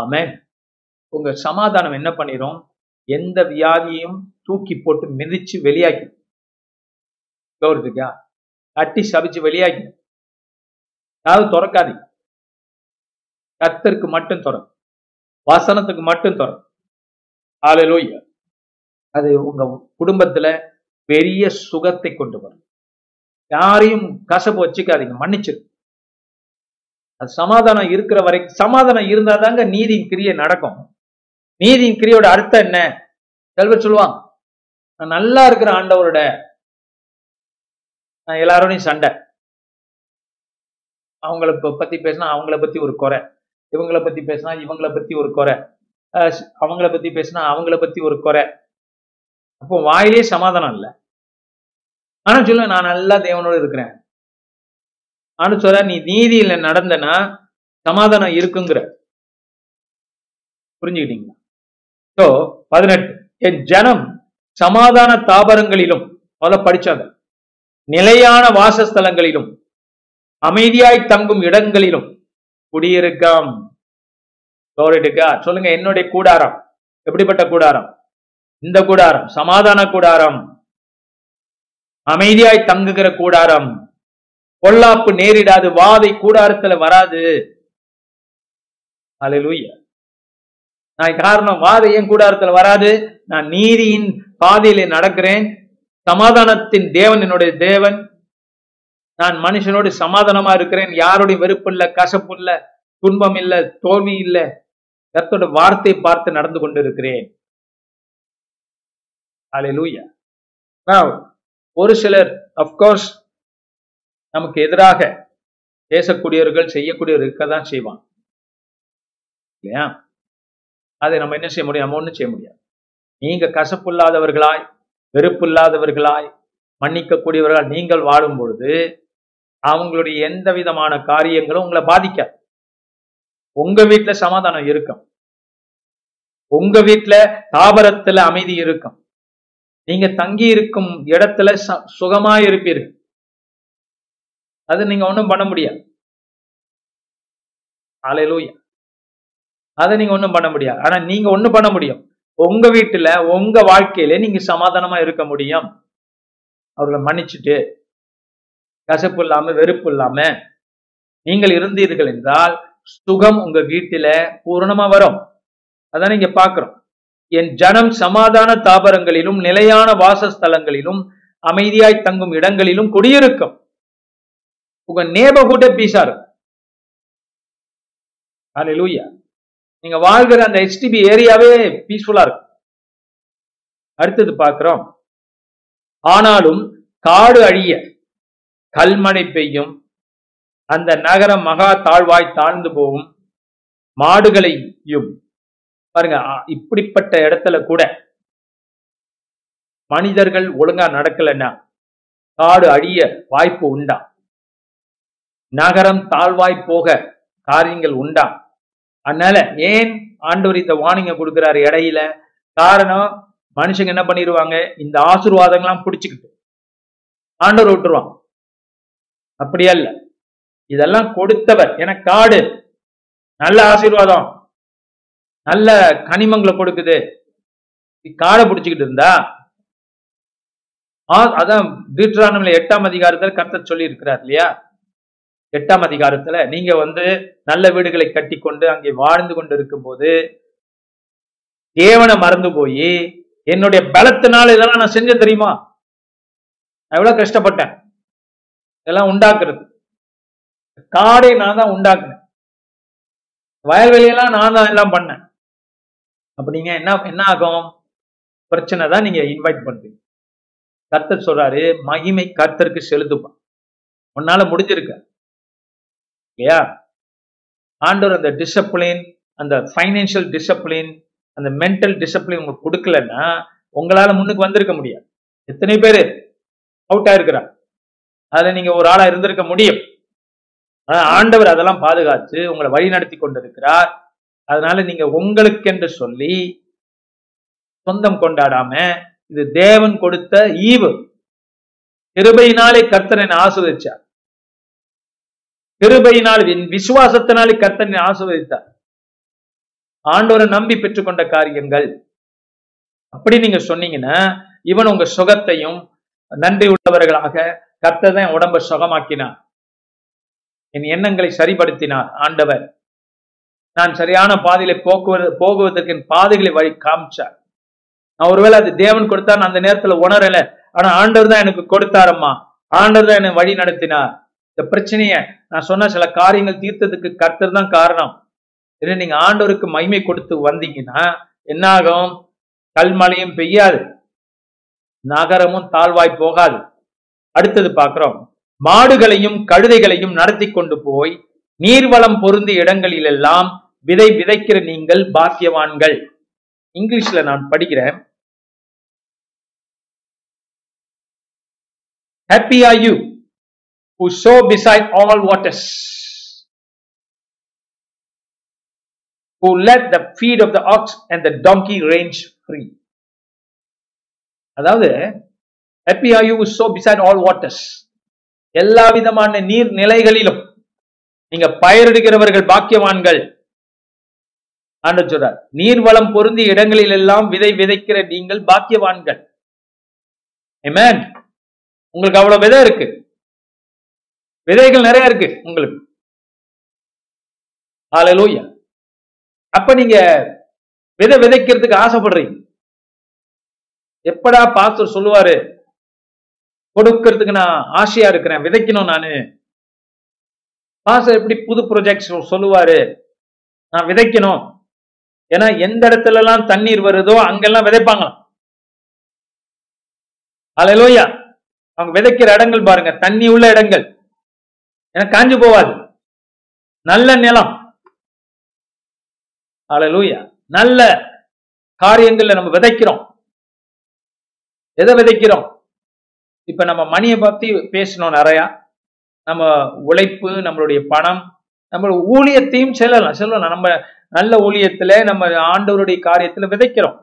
ஆமென். உங்க சமாதானம் என்ன பண்ணிரும்? எந்த வியாதியையும் தூக்கி போட்டு மிதிச்சு வெளியாக்கி, கௌரவத்துக்கா அட்டி சபிச்சு வெளியாக்கி, காது திறக்காது, கர்த்தருக்கு மட்டும் திறக்கும், வசனத்துக்கு மட்டும் திறக்கும். ஹல்லேலூயா. அது உங்க குடும்பத்துல பெரிய சுகத்தை கொண்டு வரும். யாரையும் கசப்பு வச்சுக்காதீங்க, மன்னிச்சிரு. அது சமாதானம் இருக்கிற வரைக்கும், சமாதானம் இருந்தாதாங்க நீதியின் கிரியை நடக்கும். நீதியின் கிரியோட அர்த்தம் என்ன? செல்வர் சொல்லுவான், நான் நல்லா இருக்கிற ஆண்டவரோட நான் எல்லாரோடையும் சண்டை, அவங்கள பத்தி பேசினா அவங்கள பத்தி ஒரு குறை, இவங்களை பத்தி பேசினா இவங்களை பத்தி ஒரு குறை, அவங்கள பத்தி பேசினா அவங்கள பத்தி ஒரு குறை. அப்போ வாயிலே சமாதானம் இல்லை. ஆனா சொல்லுவேன், நான் நல்லா தேவனோடு இருக்கிறேன். ஆனா சொல்ற, நீ நீதியில நடந்தனா சமாதானம் இருக்குங்கிற. புரிஞ்சுக்கிட்டீங்களா? ஸோ பதினெட்டு, என் ஜனம் சமாதான தாபரங்களிலும் முதல்ல படிச்சாங்க, நிலையான வாசஸ்தலங்களிலும் அமைதியாய் தங்கும் இடங்களிலும் குடியிருக்கம். சொல்லுங்க, என்னுடைய கூடாரம் எப்படிப்பட்ட கூடாரம்? இந்த கூடாரம் சமாதான கூடாரம், அமைதியாய் தங்குகிற கூடாரம், பொல்லாப்பு நேரிடாது, வாதை கூடாரத்துல வராது. அல்லேலூயா. நான் காரணம் வாதை ஏன் கூடாரத்துல வராது? நான் நீதியின் பாதையிலே நடக்கிறேன். சமாதானத்தின் தேவன் என்னுடைய தேவன். நான் மனுஷனோடு சமாதானமா இருக்கிறேன். யாருடைய வெறுப்பு இல்ல, கசப்பு இல்ல, துன்பம் இல்ல, தோல்வி இல்ல. கர்த்தரோட வார்த்தை பார்த்து நடந்து கொண்டிருக்கிறேன். அல்லேலூயா. நான் ஒரு சிலர் அப்கோர்ஸ் நமக்கு எதிராக பேசக்கூடியவர்கள் செய்யக்கூடியவர்கள் இருக்க தான் செய்வான் இல்லையா? அதை நம்ம என்ன செய்ய முடியும்? நம்ம ஒன்றும் செய்ய முடியாது. நீங்க கசப்புள்ளாதவர்களாய், வெறுப்புள்ளாதவர்களாய், மன்னிக்கக்கூடியவர்களால் நீங்கள் வாழும் பொழுது அவங்களுடைய எந்த விதமான காரியங்களும் உங்களை பாதிக்காது. உங்க வீட்டுல சமாதானம் இருக்கும், உங்க வீட்டுல தாபரத்துல அமைதி இருக்கும், நீங்க தங்கி இருக்கும் இடத்துல சுகமாய் இருப்பீர்கள். அது நீங்க ஒன்றும் பண்ண முடியாது. அல்லேலூயா. அதை நீங்க ஒன்றும் பண்ண முடியாது. ஆனா நீங்க ஒன்றும் பண்ண முடியும், உங்க வீட்டுல உங்க வாழ்க்கையில நீங்க சமாதானமா இருக்க முடியும். அவர்களை மன்னிச்சுட்டு கசப்பு இல்லாம வெறுப்பு இல்லாம நீங்கள் இருந்தீர்கள் என்றால் சுகம் உங்க வீட்டுல பூரணமா வரும். அதான் நீங்க பாக்குறோம். என் ஜனம் சமாதான தாபரங்களிலும் நிலையான வாசஸ்தலங்களிலும் அமைதியாய் தங்கும் இடங்களிலும் குடியிருக்கும். உங்க நேபர்ஹுட் பீஸா இருக்கும். அல்லேலூயா. நீங்க வாழ்கிற அந்த ஹெச்டிபி ஏரியாவே பீஸ்ஃபுல்லா இருக்கும். அடுத்தது பார்க்கிறோம், ஆனாலும் காடு அழிய கல்மழை பெய்யும், அந்த நகரம் மகா தாழ்வாய் தாழ்ந்து போகும், மாடுகளையும் பாருங்க. இப்படிப்பட்ட இடத்துல கூட மனிதர்கள் ஒழுங்கா நடக்கலன்னா காடு அழிய வாய்ப்பு உண்டா? நகரம் தாழ்வாய் போக காரியங்கள் உண்டா? அதனால ஏன் ஆண்டவர் இந்த வார்னிங்க கொடுக்கிறாரு இடையில? காரணம், மனுஷங்க என்ன பண்ணிடுவாங்க, இந்த ஆசீர்வாதங்கள்லாம் பிடிச்சுக்கிட்டு ஆண்டவர் விட்டுருவாங்க. அப்படியே இல்ல, இதெல்லாம் கொடுத்தவர். ஏன்னா காடு நல்ல ஆசீர்வாதம், நல்ல கனிமங்களை கொடுக்குது. காடை பிடிச்சுக்கிட்டு இருந்தா, அதான் தீட்ரானமில எட்டாம் அதிகாரத்துல கர்த்தர் சொல்லி இருக்கிறார் இல்லையா? எட்டாம் அதிகாரத்துல நீங்க வந்து நல்ல வீடுகளை கட்டி கொண்டு அங்கே வாழ்ந்து கொண்டு இருக்கும் போது தேவனை மறந்து போய், என்னுடைய பலத்தினால இதெல்லாம் நான் செஞ்ச தெரியுமா, நான் எவ்வளவு கஷ்டப்பட்டேன், இதெல்லாம் உண்டாக்குறது காடை நான் தான் உண்டாக்குனேன், வயல்வெளியெல்லாம் நான் தான் எல்லாம் பண்ணேன். அப்ப நீங்க என்ன என்ன ஆகும்? பிரச்சனை தான் நீங்க இன்வைட் பண்றீங்க. கர்த்தர் சொல்றாரு, மகிமை கர்த்தருக்கு செலுத்துப்பா, உன்னால முடிஞ்சிருக்க இல்லையா? ஆண்டவர் அந்த டிசிப்ளின், அந்த ஃபைனான்சியல் டிசிப்ளின், அந்த மென்டல் டிசிப்ளின் உங்களுக்கு கொடுக்கலன்னா உங்களால முன்னுக்கு வந்திருக்க முடியாது. எத்தனை பேர் அவுட் ஆயிருக்கிறாங்க, அதுல நீங்க ஒரு ஆளா இருந்திருக்க முடியும். ஆண்டவர் அதெல்லாம் பாதுகாத்து உங்களை வழி நடத்தி கொண்டிருக்கிறார். அதனால நீங்க உங்களுக்கு என்று சொல்லி சொந்தம் கொண்டாடாம, இது தேவன் கொடுத்த ஈவு. கிருபையினாலே கர்த்தர் என்னை ஆசீர்வதிச்சார், கிருபையினால் என் விசுவாசத்தினாலே கர்த்தர் என்னை ஆசீர்வதித்தார். ஆண்டவரை நம்பி பெற்றுக்கொண்ட காரியங்கள். அப்படி நீங்க சொன்னீங்கன்னா இவன் உங்க சுகத்தையும், நன்றி உள்ளவர்களாக கர்த்தர் தான் என் உடம்ப சுகமாக்கினார், என் எண்ணங்களை சரிபடுத்தினார் ஆண்டவர், நான் சரியான பாதையில போக்குவர போகுவதற்கு என் பாதைகளை வழி காமிச்சார். நான் ஒருவேளை அது தேவன் கொடுத்தா நான் அந்த நேரத்துல உணரல, ஆனா ஆண்டவர் தான் எனக்கு கொடுத்தாரம்மா, ஆண்டவர் தான் என்னை வழி நடத்தினார். இந்த பிரச்சனைய நான் சொன்ன சில காரியங்கள் தீர்த்ததுக்கு கர்த்தர் தான் காரணம். இல்லை நீங்க ஆண்டவருக்கு மகிமை கொடுத்து வந்தீங்கன்னா என்ன ஆகும்? கல்மழையும் பெய்யாது, நகரமும் தாழ்வாய் போகாது. அடுத்தது பார்க்கிறோம், மாடுகளையும் கழுதைகளையும் நடத்தி கொண்டு போய் நீர்வளம் பொருந்திய இடங்களிலெல்லாம் விதை விதைக்கிற நீங்கள் பாக்கியவான்கள். இங்கிலீஷ்ல நான் படிக்கிறேன். Happy are you who sow beside all waters, who let the feet of the ox and the donkey range free. அதாவது happy are you so beside all waters. எல்லா விதமான நீர் நிலைகளிலும் நீங்க பயிரிடுகிறவர்கள் பாக்கியவான்கள். ஆண்டவர் சொல்றார், நீர்வளம் பொருந்திய இடங்களில் எல்லாம் விதை விதைக்கிற நீங்கள் பாக்கியவான்கள். ஆமென். உங்களுக்கு அவ்வளவு விதை இருக்கு, விதைகள் நிறைய இருக்கு உங்களுக்கு. ஹல்லேலூயா. அப்ப நீங்க விதை விதைக்கிறதுக்கு ஆசைப்படுறீங்க. எப்படா பாஸ்டர் சொல்லுவாரு கொடுக்கறதுக்கு நான் ஆசையா இருக்கிறேன், விதைக்கணும் நானு. பாஸ்டர் எப்படி புது ப்ரொஜெக்ட் சொல்லுவாரு, நான் விதைக்கணும். ஏன்னா எந்த இடத்துல எல்லாம் தண்ணீர் வருதோ அங்கெல்லாம் விதைப்பாங்களாம். ஹல்லேலூயா. அவங்க விதைக்கிற இடங்கள் பாருங்க, தண்ணி உள்ள இடங்கள், ஏன்னா காஞ்சு போவாது, நல்ல நிலம். ஹல்லேலூயா. நல்ல காரியங்கள்ல நம்ம விதைக்கிறோம். எதை விதைக்கிறோம்? இப்ப நம்ம மணியை பத்தி பேசணும் நிறையா. நம்ம உழைப்பு, நம்மளுடைய பணம், நம்ம ஊழியத்தையும் செல்லலாம் செல்லலாம். நம்ம நல்ல ஊழியத்துல, நம்ம ஆண்டவருடைய காரியத்துல விதைக்கிறோம்.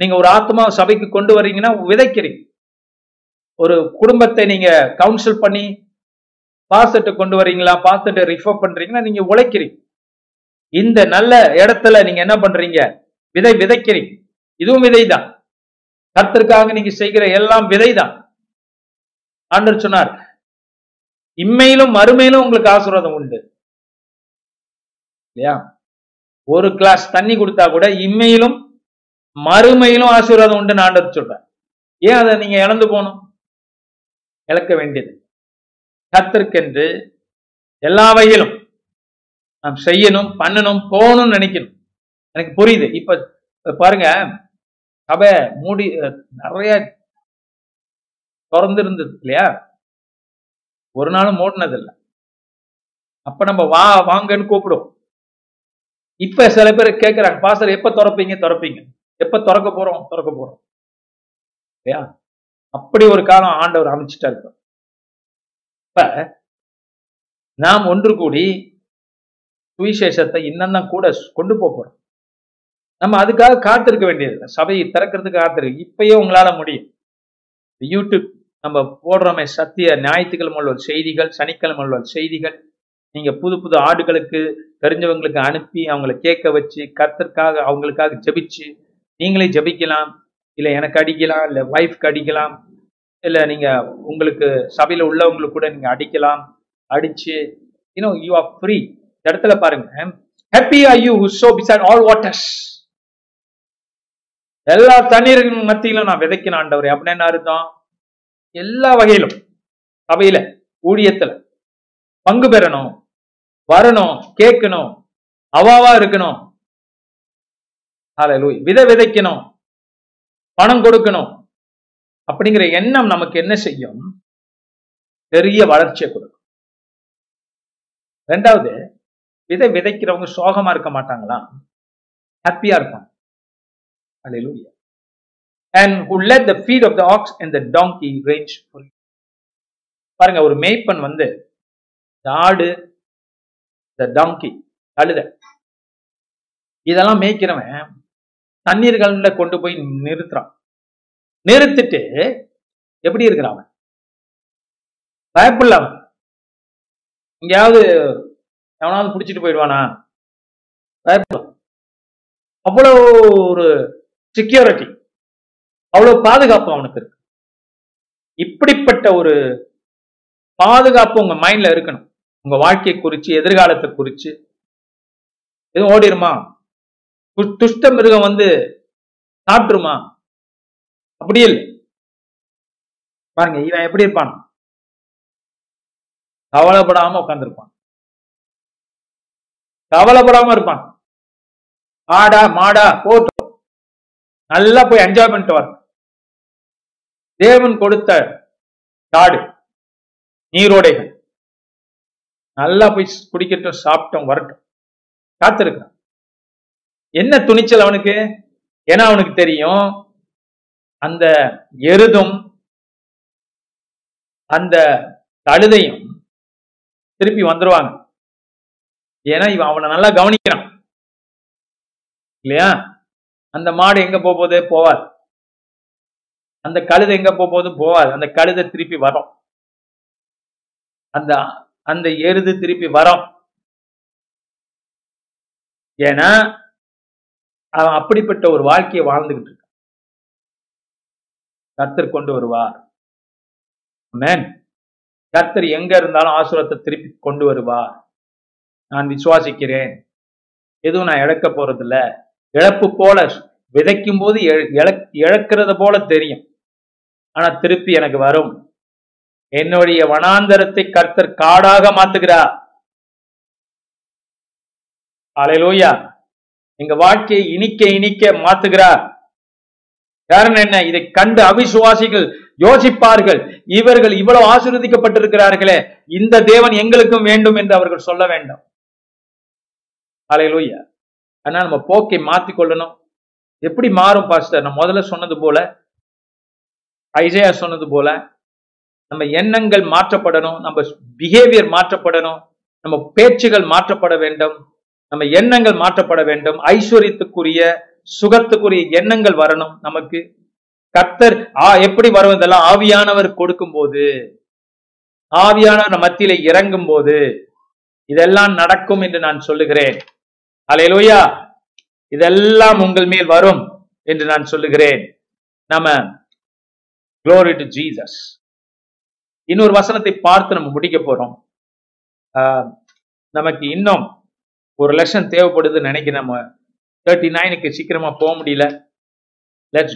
நீங்க ஒரு ஆத்மா சபைக்கு கொண்டு வரீங்கன்னா விதைக்கிறீங்க. ஒரு குடும்பத்தை நீங்க கவுன்சில் பண்ணி பாஸ்டர்ட்ட கொண்டு வரீங்களா, பாஸ்டர்ட்ட ரெஃபர் பண்றீங்கன்னா நீங்க உழைக்கிறீங்க. இந்த நல்ல இடத்துல நீங்க என்ன பண்றீங்க? விதை விதைக்கிறீங்க. இதுவும் விதைதான். கர்த்தருக்காக நீங்க செய்கிற எல்லாம் விதைதான். ஆண்டவர் சொன்னார், இம்மையிலும் மறுமையிலும் உங்களுக்கு ஆசீர்வாதம் உண்டு. இல்லையா? ஒரு கிளாஸ் தண்ணி கொடுத்தா கூட இம்மையிலும் மறுமையிலும் ஆசீர்வாதம் உண்டுன்னு ஆண்டவர் சொல்றார். ஏன் அதை நீங்க இழந்து போகணும்? இழக்க வேண்டியது கர்த்தருக்கென்று எல்லா வகையிலும் நாம் செய்யணும், பண்ணணும், போகணும்னு நினைக்கணும். எனக்கு புரியுது. இப்ப பாருங்க, சபை மூடி நிறைய திறந்து இருந்தது இல்லையா, ஒரு நாளும் மூடினது இல்லை. அப்ப நம்ம வா வாங்கன்னு கூப்பிடுவோம். இப்ப சில பேர் கேட்கிறாங்க, பாஸ்டர் எப்ப திறப்பீங்க திறப்பீங்க எப்ப திறக்க போறோம் திறக்க போறோம் இல்லையா? அப்படி ஒரு காலம் ஆண்டவர் அமைச்சுட்டா இருப்பார். இப்ப நாம் ஒன்று கூடி சுவிசேஷத்தை இன்னும் தான் கூட கொண்டு போறோம். நம்ம அதுக்காக காத்திருக்க வேண்டியது, சபையை திறக்கிறதுக்கு காத்திருக்கு. இப்பயே உங்களால முடியும். யூடியூப் நம்ம போடுறோமே, சத்திய ஞாயிற்றுக்கிழமை உள்ள செய்திகள், சனிக்கிழமை உள்ள செய்திகள், நீங்க புது புது ஆடுகளுக்கு தெரிஞ்சவங்களுக்கு அனுப்பி அவங்கள கேட்க வச்சு கர்த்தருக்காக அவங்களுக்காக ஜபிச்சு, நீங்களே ஜபிக்கலாம், இல்லை எனக்கு அடிக்கலாம், இல்லை ஒய்ஃப்க்கு அடிக்கலாம், இல்லை நீங்க உங்களுக்கு சபையில உள்ளவங்களுக்கு கூட நீங்க அடிக்கலாம். அடிச்சு இன்னும் யூ ஆர் ஃப்ரீ. இந்த இடத்துல பாருங்க, happy are you who sow beside all waters. எல்லா தண்ணீர்கள் மத்தியிலும் நான் விதைக்கணும் ஆண்டவர். அப்படின்னு என்ன அர்த்தம்? எல்லா வகையிலும் சபையில ஊழியத்துல பங்கு பெறணும், வரணும், கேட்கணும், அவாவா இருக்கணும். ஹல்லேலூயா. விதை விதைக்கணும், பணம் கொடுக்கணும் அப்படிங்கிற எண்ணம் நமக்கு என்ன செய்யும்? பெரிய வளர்ச்சியை கொடுக்கும். ரெண்டாவது, விதை விதைக்கிறவங்க சோகமா இருக்க மாட்டாங்களா? ஹாப்பியா இருப்பாங்க. Hallelujah. And who let the feet of the ox and the donkey range free. பாருங்க, ஒரு மேய்ப்பன் வந்து ஆடு, the donkey, கழுதை, இதெல்லாம் மேய்க்கிறவன் தண்ணீர்கள்ல கொண்டு போய் நிறுத்துறான். நிறுத்திட்டு எப்படி இருக்கிறான்? பயப்படல. அவன் எங்கேயாவது எவனாவது பிடிச்சிட்டு போயிடுவானா? பயப்படல. அவ்வளோ ஒரு செக்யூரிட்டி, அவ்வளவு பாதுகாப்பு அவனுக்கு இருக்கு. இப்படிப்பட்ட ஒரு பாதுகாப்பு உங்க மைண்ட்ல இருக்கணும். உங்க வாழ்க்கையை குறிச்சு, எதிர்காலத்தை குறிச்சு. எதுவும் ஓடிடுமா, துஷ்ட மிருகம் வந்து சாப்பிட்டுருமா, அப்படி இல்லை. பாருங்க, இவன் எப்படி இருப்பான்? கவலைப்படாம உட்காந்துருப்பான், கவலைப்படாம இருப்பான். ஆடா மாடா போட்டோம், நல்லா போய் என்ஜாய் பண்ணிட்டு வர. தேவன் கொடுத்த காடு, நீரோடைகள், நல்லா போய் குடிக்கட்டும், சாப்பிட்டோம், வரட்டும், காத்திருக்கான். என்ன துணிச்சல் அவனுக்கு? ஏன்னா அவனுக்கு தெரியும், அந்த எருதும் அந்த கழுதையும் திருப்பி வந்துருவாங்க. ஏன்னா இவன் அவனை நல்லா கவனிக்கிறான் இல்லையா? அந்த மாடு எங்க போகும்போது போவார், அந்த கழுதை எங்க போகும்போதும் போவார், அந்த கழுதை திருப்பி வரும், அந்த அந்த எருது திருப்பி வரும். ஏன்னா அவன் அப்படிப்பட்ட ஒரு வாழ்க்கையை வாழ்ந்துகிட்டு இருக்கான். கர்த்தர் கொண்டு வருவார். ஆமென். கர்த்தர் எங்க இருந்தாலும் ஆசீர்வாதத்தை திருப்பி கொண்டு வருவார். நான் விசுவாசிக்கிறேன். எதுவும் நான் இழக்க போறதில்ல. இழப்பு போல விதைக்கும் போது இழக்கிறத போல தெரியும், ஆனா திருப்பி எனக்கு வரும். என்னுடைய வனாந்தரத்தை கர்த்தர் காடாக மாத்துகிறார். அல்லேலூயா. எங்க வாழ்க்கையை இனிக்க இனிக்க மாத்துகிறார். காரணம் என்ன? இதை கண்டு அவிசுவாசிகள் யோசிப்பார்கள், இவர்கள் இவ்வளவு ஆசீர்வதிக்கப்பட்டிருக்கிறார்களே, இந்த தேவன் எங்களுக்கும் வேண்டும் என்று அவர்கள் சொல்ல வேண்டும். அல்லேலூயா. ஆனா நம்ம போக்கை மாத்திக்கொள்ளணும். எப்படி மாறும் பாஸ்டர்? நான் முதல்ல சொன்னது போல, ஐசையா சொன்னது போல, நம்ம எண்ணங்கள் மாற்றப்படணும், நம்ம பிஹேவியர் மாற்றப்படணும், நம்ம பேச்சுகள் மாற்றப்பட வேண்டும், நம்ம எண்ணங்கள் மாற்றப்பட வேண்டும். ஐஸ்வர்யத்துக்குரிய சுகத்துக்குரிய எண்ணங்கள் வரணும் நமக்கு. கர்த்தர் ஆ எப்படி வரும்? இதெல்லாம் ஆவியானவர் கொடுக்கும் போது, ஆவியானவர் மத்தியில இறங்கும் போது இதெல்லாம் நடக்கும் என்று நான் சொல்லுகிறேன். அல்லேலூயா. இதெல்லாம் உங்கள் மேல் வரும் என்று நான் சொல்லுகிறேன். நாம glory to Jesus. இன்னொரு வசனத்தை பார்த்து நம்ம முடிக்க போறோம். நமக்கு இன்னும் ஒரு லெசன் தேவைப்படுதுன்னு நினைக்கிறேன். நம்ம தேர்ட்டி நைனுக்கு சீக்கிரமா போக முடியல. Let's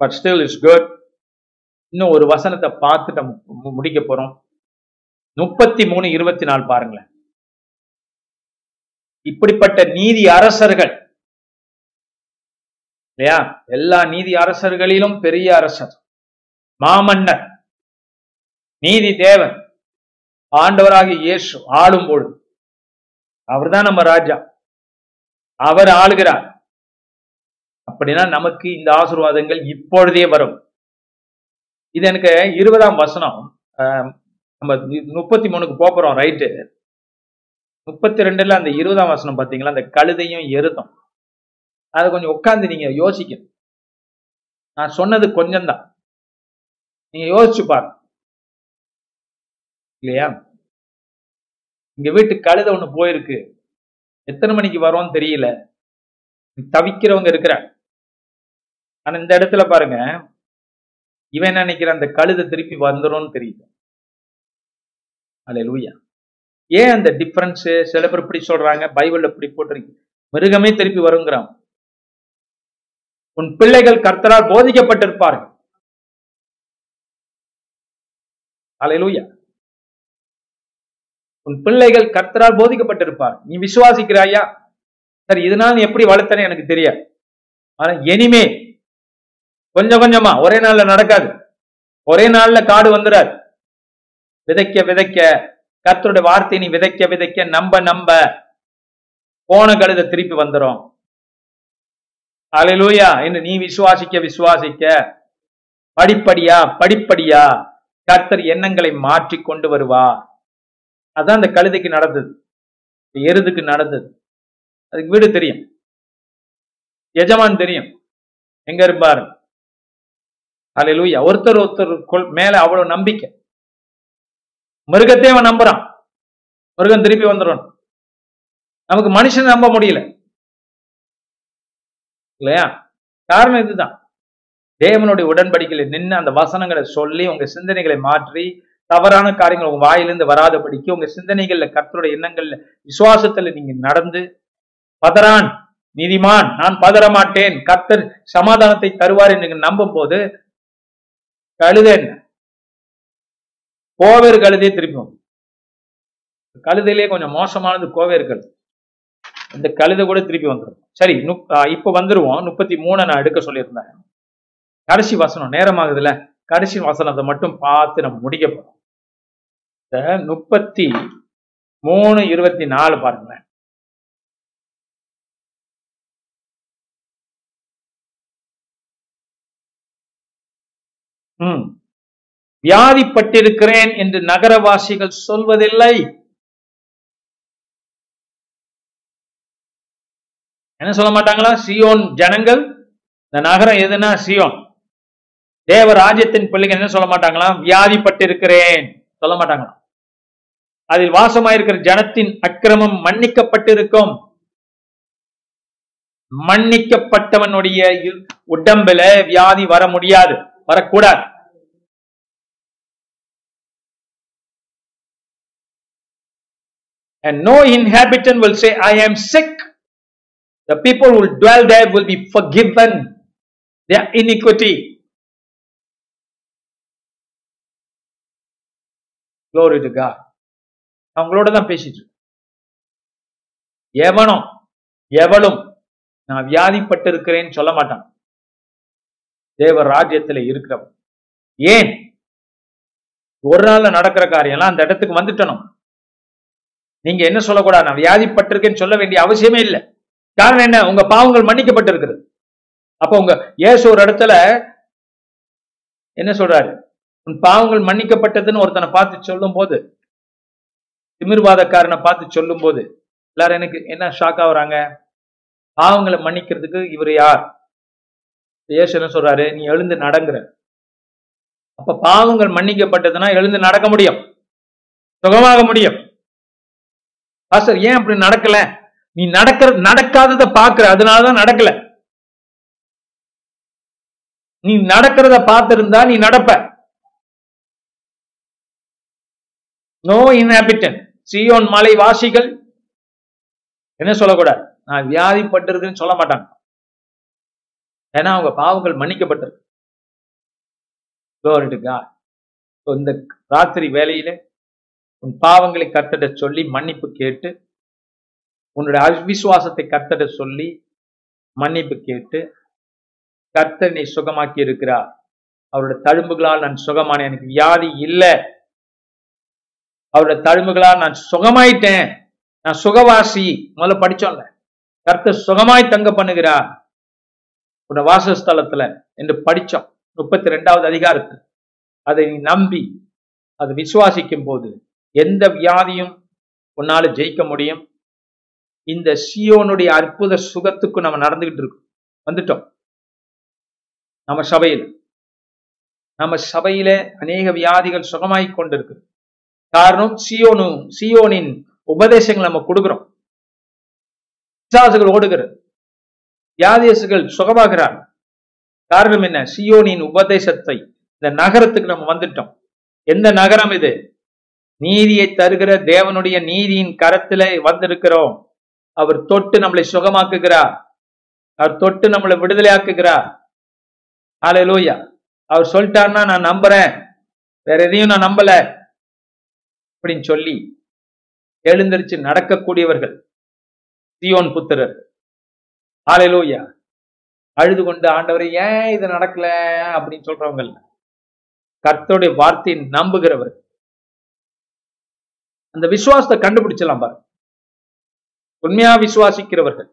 but still it's good. இன்னும் ஒரு வசனத்தை பார்த்துட்டு நம்ம முடிக்க போறோம். முப்பத்தி மூணு இருபத்தி நாலு பாருங்களேன். இப்படிப்பட்ட நீதி அரசர்கள் இல்லையா? எல்லா நீதி அரசர்களிலும் பெரிய அரசர், மாமன்னர், நீதி தேவன் ஆண்டவராக இயேசு ஆளும் பொழுது அவர் தான் நம்ம ராஜா, அவர் ஆளுகிறார். அப்படின்னா நமக்கு இந்த ஆசீர்வாதங்கள் இப்பொழுதே வரும். இது எனக்கு இருபதாம் வசனம். நம்ம முப்பத்தி மூணுக்கு போறோம். ரைட்டு. முப்பத்தி ரெண்டுல அந்த இருபதாம் வசனம் பார்த்தீங்களா? அந்த கழுதையும் எருதும். அதை கொஞ்சம் உட்காந்து நீங்க யோசிக்கணும். நான் சொன்னது கொஞ்சம்தான், நீங்க யோசிச்சு பாருங்க இல்லையா? எங்க வீட்டு கழுதை ஒண்ணு போயிருக்கு. எத்தனை மணிக்கு வரோம்னு தெரியல, தவிக்கிறவங்க இருக்கிறாங்க. ஆனா இந்த இடத்துல பாருங்க, இவன் என்ன நினைக்கிறான்? அந்த கழுதை திருப்பி வந்துடும் தெரியுது. அல்லேலூயா. ஏன் அந்த டிஃபரன்ஸ்? சில பேர் இப்படி சொல்றாங்க, பைபிள் இப்படி போட்டிருக்கு, மிருகமே திருப்பி வருங்கிறான். உன் பிள்ளைகள் கர்த்தரால் போதிக்கப்பட்டிருப்பார்கள். அல்லேலூயா. உன் பிள்ளைகள் கர்த்தரால் போதிக்கப்பட்டிருப்பார். நீ விசுவாசிக்கிறாயா? சரி, இதனால எப்படி வளர்த்தனே எனக்கு தெரியாது. ஆனா இனிமே கொஞ்சம் கொஞ்சமா, ஒரே நாள்ல நடக்காது, ஒரே நாள்ல காடு வந்துடாது. விதைக்க விதைக்க கர்த்தருடைய வார்த்தை நீ விதைக்க விதைக்க நம்ப நம்ப போன கழுத திருப்பி வந்துடும். அல்லேலூயா. என்று நீ விசுவாசிக்க விசுவாசிக்க படிப்படியா படிப்படியா கர்த்தர் எண்ணங்களை மாற்றி கொண்டு வருவார். அதான் அந்த கழுதைக்கு நடந்தது, எருதுக்கு நடந்தது. அதுக்கு வீடு தெரியும், எஜமான் தெரியும், எங்க இருப்பாரு. அல்லேலூயா. ஒருத்தர் ஒருத்தர் மேல அவ்வளவு நம்பிக்கை. மிருகத்தையும் அவன் நம்புறான், மிருகம் திருப்பி வந்துடும். நமக்கு மனுஷன் நம்ப முடியல இல்லையா? காரணம் இதுதான், தேவனுடைய உடன்படிக்கையில நின்று அந்த வசனங்களை சொல்லி உங்க சிந்தனைகளை மாற்றி தவறான காரியங்கள் உங்க வாயிலிருந்து வராதபடிக்கு உங்க சிந்தனைகள்ல கர்த்தருடைய எண்ணங்கள்ல விசுவாசத்துல நீங்க நடந்து பதறான் நீதிமான், நான் பதற மாட்டேன், கர்த்தர் சமாதானத்தை தருவார் என்று நம்பும் போது கழுதை என்ன? கோவேறு கழுதையே திருப்பி வரும். கழுதையிலேயே கொஞ்சம் மோசமானது கோவேறு கழுது. இந்த கழுதை கூட திருப்பி வந்துடும். சரி, இப்ப வந்துருவோம். முப்பத்தி மூணு நான் எடுக்க சொல்லியிருந்தேன். கடைசி வசனம், நேரமாகுதுல, கடைசி வசனத்தை மட்டும் பார்த்து நம்ம முடிக்க போறோம். முப்பத்தி மூணு இருபத்தி நாலு பாருங்களேன். உம் வியாதிப்பட்டிருக்கிறேன் என்று நகரவாசிகள் சொல்வதில்லை. என்ன சொல்ல மாட்டாங்களா? சியோன் ஜனங்கள், இந்த நகரம் எதுனா சியோன், தேவ ராஜ்யத்தின் பிள்ளைகள் என்ன சொல்ல மாட்டாங்களா? வியாதிப்பட்டு இருக்கிறேன் சொல்ல மாட்டாங்களா? அதில் வாசமாயிருக்கிற ஜனத்தின் அக்கிரமம் மன்னிக்கப்பட்டிருக்கும். மன்னிக்கப்பட்டவனுடைய உடம்புல வியாதி வர முடியாது, வரக்கூடாது. And no inhabitant will say, I am sick. The people who dwell there will be forgiven their iniquity. Glory to God. அவங்களோட தான் பேசிட்டு எவனும் எவளும் நான் வியாதிப்பட்டு இருக்கிறேன்னு சொல்ல மாட்டான். தேவ ராஜ்யத்தில் இருக்கிறவன் ஏன் ஒரு நாள்ல நடக்கிற காரியம்லாம் அந்த இடத்துக்கு வந்துட்டணும். நீங்க என்ன சொல்லக்கூடாது? நான் வியாதிப்பட்டிருக்கேன்னு சொல்ல வேண்டிய அவசியமே இல்லை. காரணம் என்ன? உங்க பாவங்கள் மன்னிக்கப்பட்டு இருக்கிறது. அப்ப உங்க இயேசு ஒரு இடத்துல என்ன சொல்றாரு? உன் பாவங்கள் மன்னிக்கப்பட்டதுன்னு ஒருத்தனை பார்த்து சொல்லும் போது, திமிர்வாதக்காரனை பார்த்து சொல்லும் போது எல்லாரும் எனக்கு என்ன ஷாக் ஆகுறாங்க? பாவங்களை மன்னிக்கிறதுக்கு இவர் யார்? இயேசு என்ன சொல்றாரு? நீ எழுந்து நடங்குற. அப்ப பாவங்கள் மன்னிக்கப்பட்டதுன்னா எழுந்து நடக்க முடியும், சுகமாக முடியும். பாஸ்டர் ஏன் அப்படி நடக்கல? நீ நடக்கிற நடக்காததை பாக்குற, அதனாலதான் நடக்கல. நீ நடக்கிறத பார்த்திருந்தா நீ நடப்ப. நோ இன்ஹாபிட்டன்ட், சியோன் மலை வாசிகள் என்ன சொல்லக்கூடாது? நான் வியாதிப்பட்டிருக்குன்னு சொல்ல மாட்டாங்க. ஏன்னா அவங்க பாவங்கள் மன்னிக்கப்பட்டிருக்கு. Glory to God. So இந்த ராத்திரி வேளையிலே உன் பாவங்களை கர்த்தட சொல்லி மன்னிப்பு கேட்டு, உன்னுடைய அவிசுவாசத்தை கர்த்தட சொல்லி மன்னிப்பு கேட்டு, கர்த்தர் நீ சுகமாக்கி இருக்கிறார். அவருடைய தழும்புகளால் நான் சுகமான, எனக்கு வியாதி இல்லை. அவருடைய தழும்புகளால் நான் சுகமாயிட்டேன், நான் சுகவாசி. முதல்ல படிச்சோம்ல, கர்த்தர் சுகமாய் தங்க பண்ணுகிறார் உன்னுடைய வாசஸ்தலத்துல என்று படிச்சோம். முப்பத்தி ரெண்டாவது அதிகாரத்து அதை நீ நம்பி அதை விசுவாசிக்கும் போது எந்த வியாதியும் உன்னால ஜெயிக்க முடியும். இந்த சியோனுடைய அற்புத சுகத்துக்கு நம்ம நடந்துகிட்டு இருக்கோம், வந்துட்டோம். நம்ம சபையில நம்ம சபையில அநேக வியாதிகள் சுகமாய் கொண்டிருக்கு. காரணம், சியோனு சியோனின் உபதேசங்கள் நம்ம கொடுக்கிறோம். பிசாசுகள் ஓடுகிறது, வியாதிகள் சுகமாகிறார். காரணம் என்ன? சியோனின் உபதேசத்தை, இந்த நகரத்துக்கு நம்ம வந்துட்டோம். எந்த நகரம் இது? நீதியை தருகிற தேவனுடைய நீதியின் கரத்துல வந்திருக்கிறோம். அவர் தொட்டு நம்மளை சுகமாக்குகிறார், அவர் தொட்டு நம்மளை விடுதலையாக்குகிறார். ஹல்லேலூயா. அவர் சொல்லிட்டார்னா நான் நம்புறேன், வேற எதையும் நான் நம்பல அப்படின்னு சொல்லி எழுந்தரிச்சு நடக்கக்கூடியவர்கள் சியோன் புத்திரர். ஹல்லேலூயா. அழுது கொண்டு ஆண்டவரை ஏன் இது நடக்கல அப்படின்னு சொல்றவங்க கர்த்தருடைய வார்த்தையை நம்புகிறவர். அந்த விசுவாசத்தை கண்டுபிடிச்சலாம் பாரு. உண்மையா விசுவாசிக்கிறவர்கள்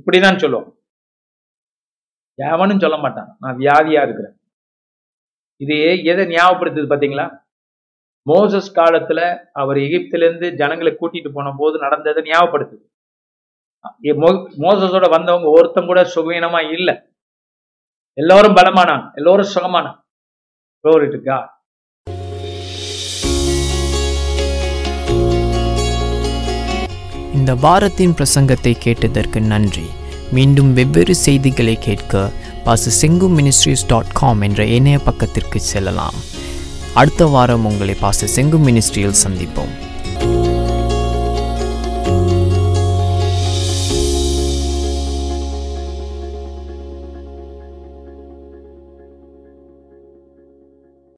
இப்படிதான் சொல்லுவோம். எவனும் சொல்ல மாட்டான் நான் வியாதியா இருக்கிறேன். இது எதை ஞாபகப்படுத்துது பாத்தீங்களா? மோசஸ் காலத்துல அவர் எகிப்திலிருந்து ஜனங்களை கூட்டிட்டு போன போது நடந்ததை ஞாபகப்படுத்துது. மோசஸோட வந்தவங்க ஒருத்தம் கூட சுகவீனமா இல்லை, எல்லாரும் பலமானான், எல்லாரும் சுகமானான். Glory to God. இந்த வாரத்தின் பிரசங்கத்தை கேட்டதற்கு நன்றி. மீண்டும் வெவ்வேறு செய்திகளை கேட்க பாச சிங்கு மினிஸ்ட்ரிஸ் டாட் காம் என்ற இணைய பக்கத்திற்கு செல்லலாம். அடுத்த வாரம் உங்களை பாச சிங்கு மினிஸ்ட்ரியில் சந்திப்போம்.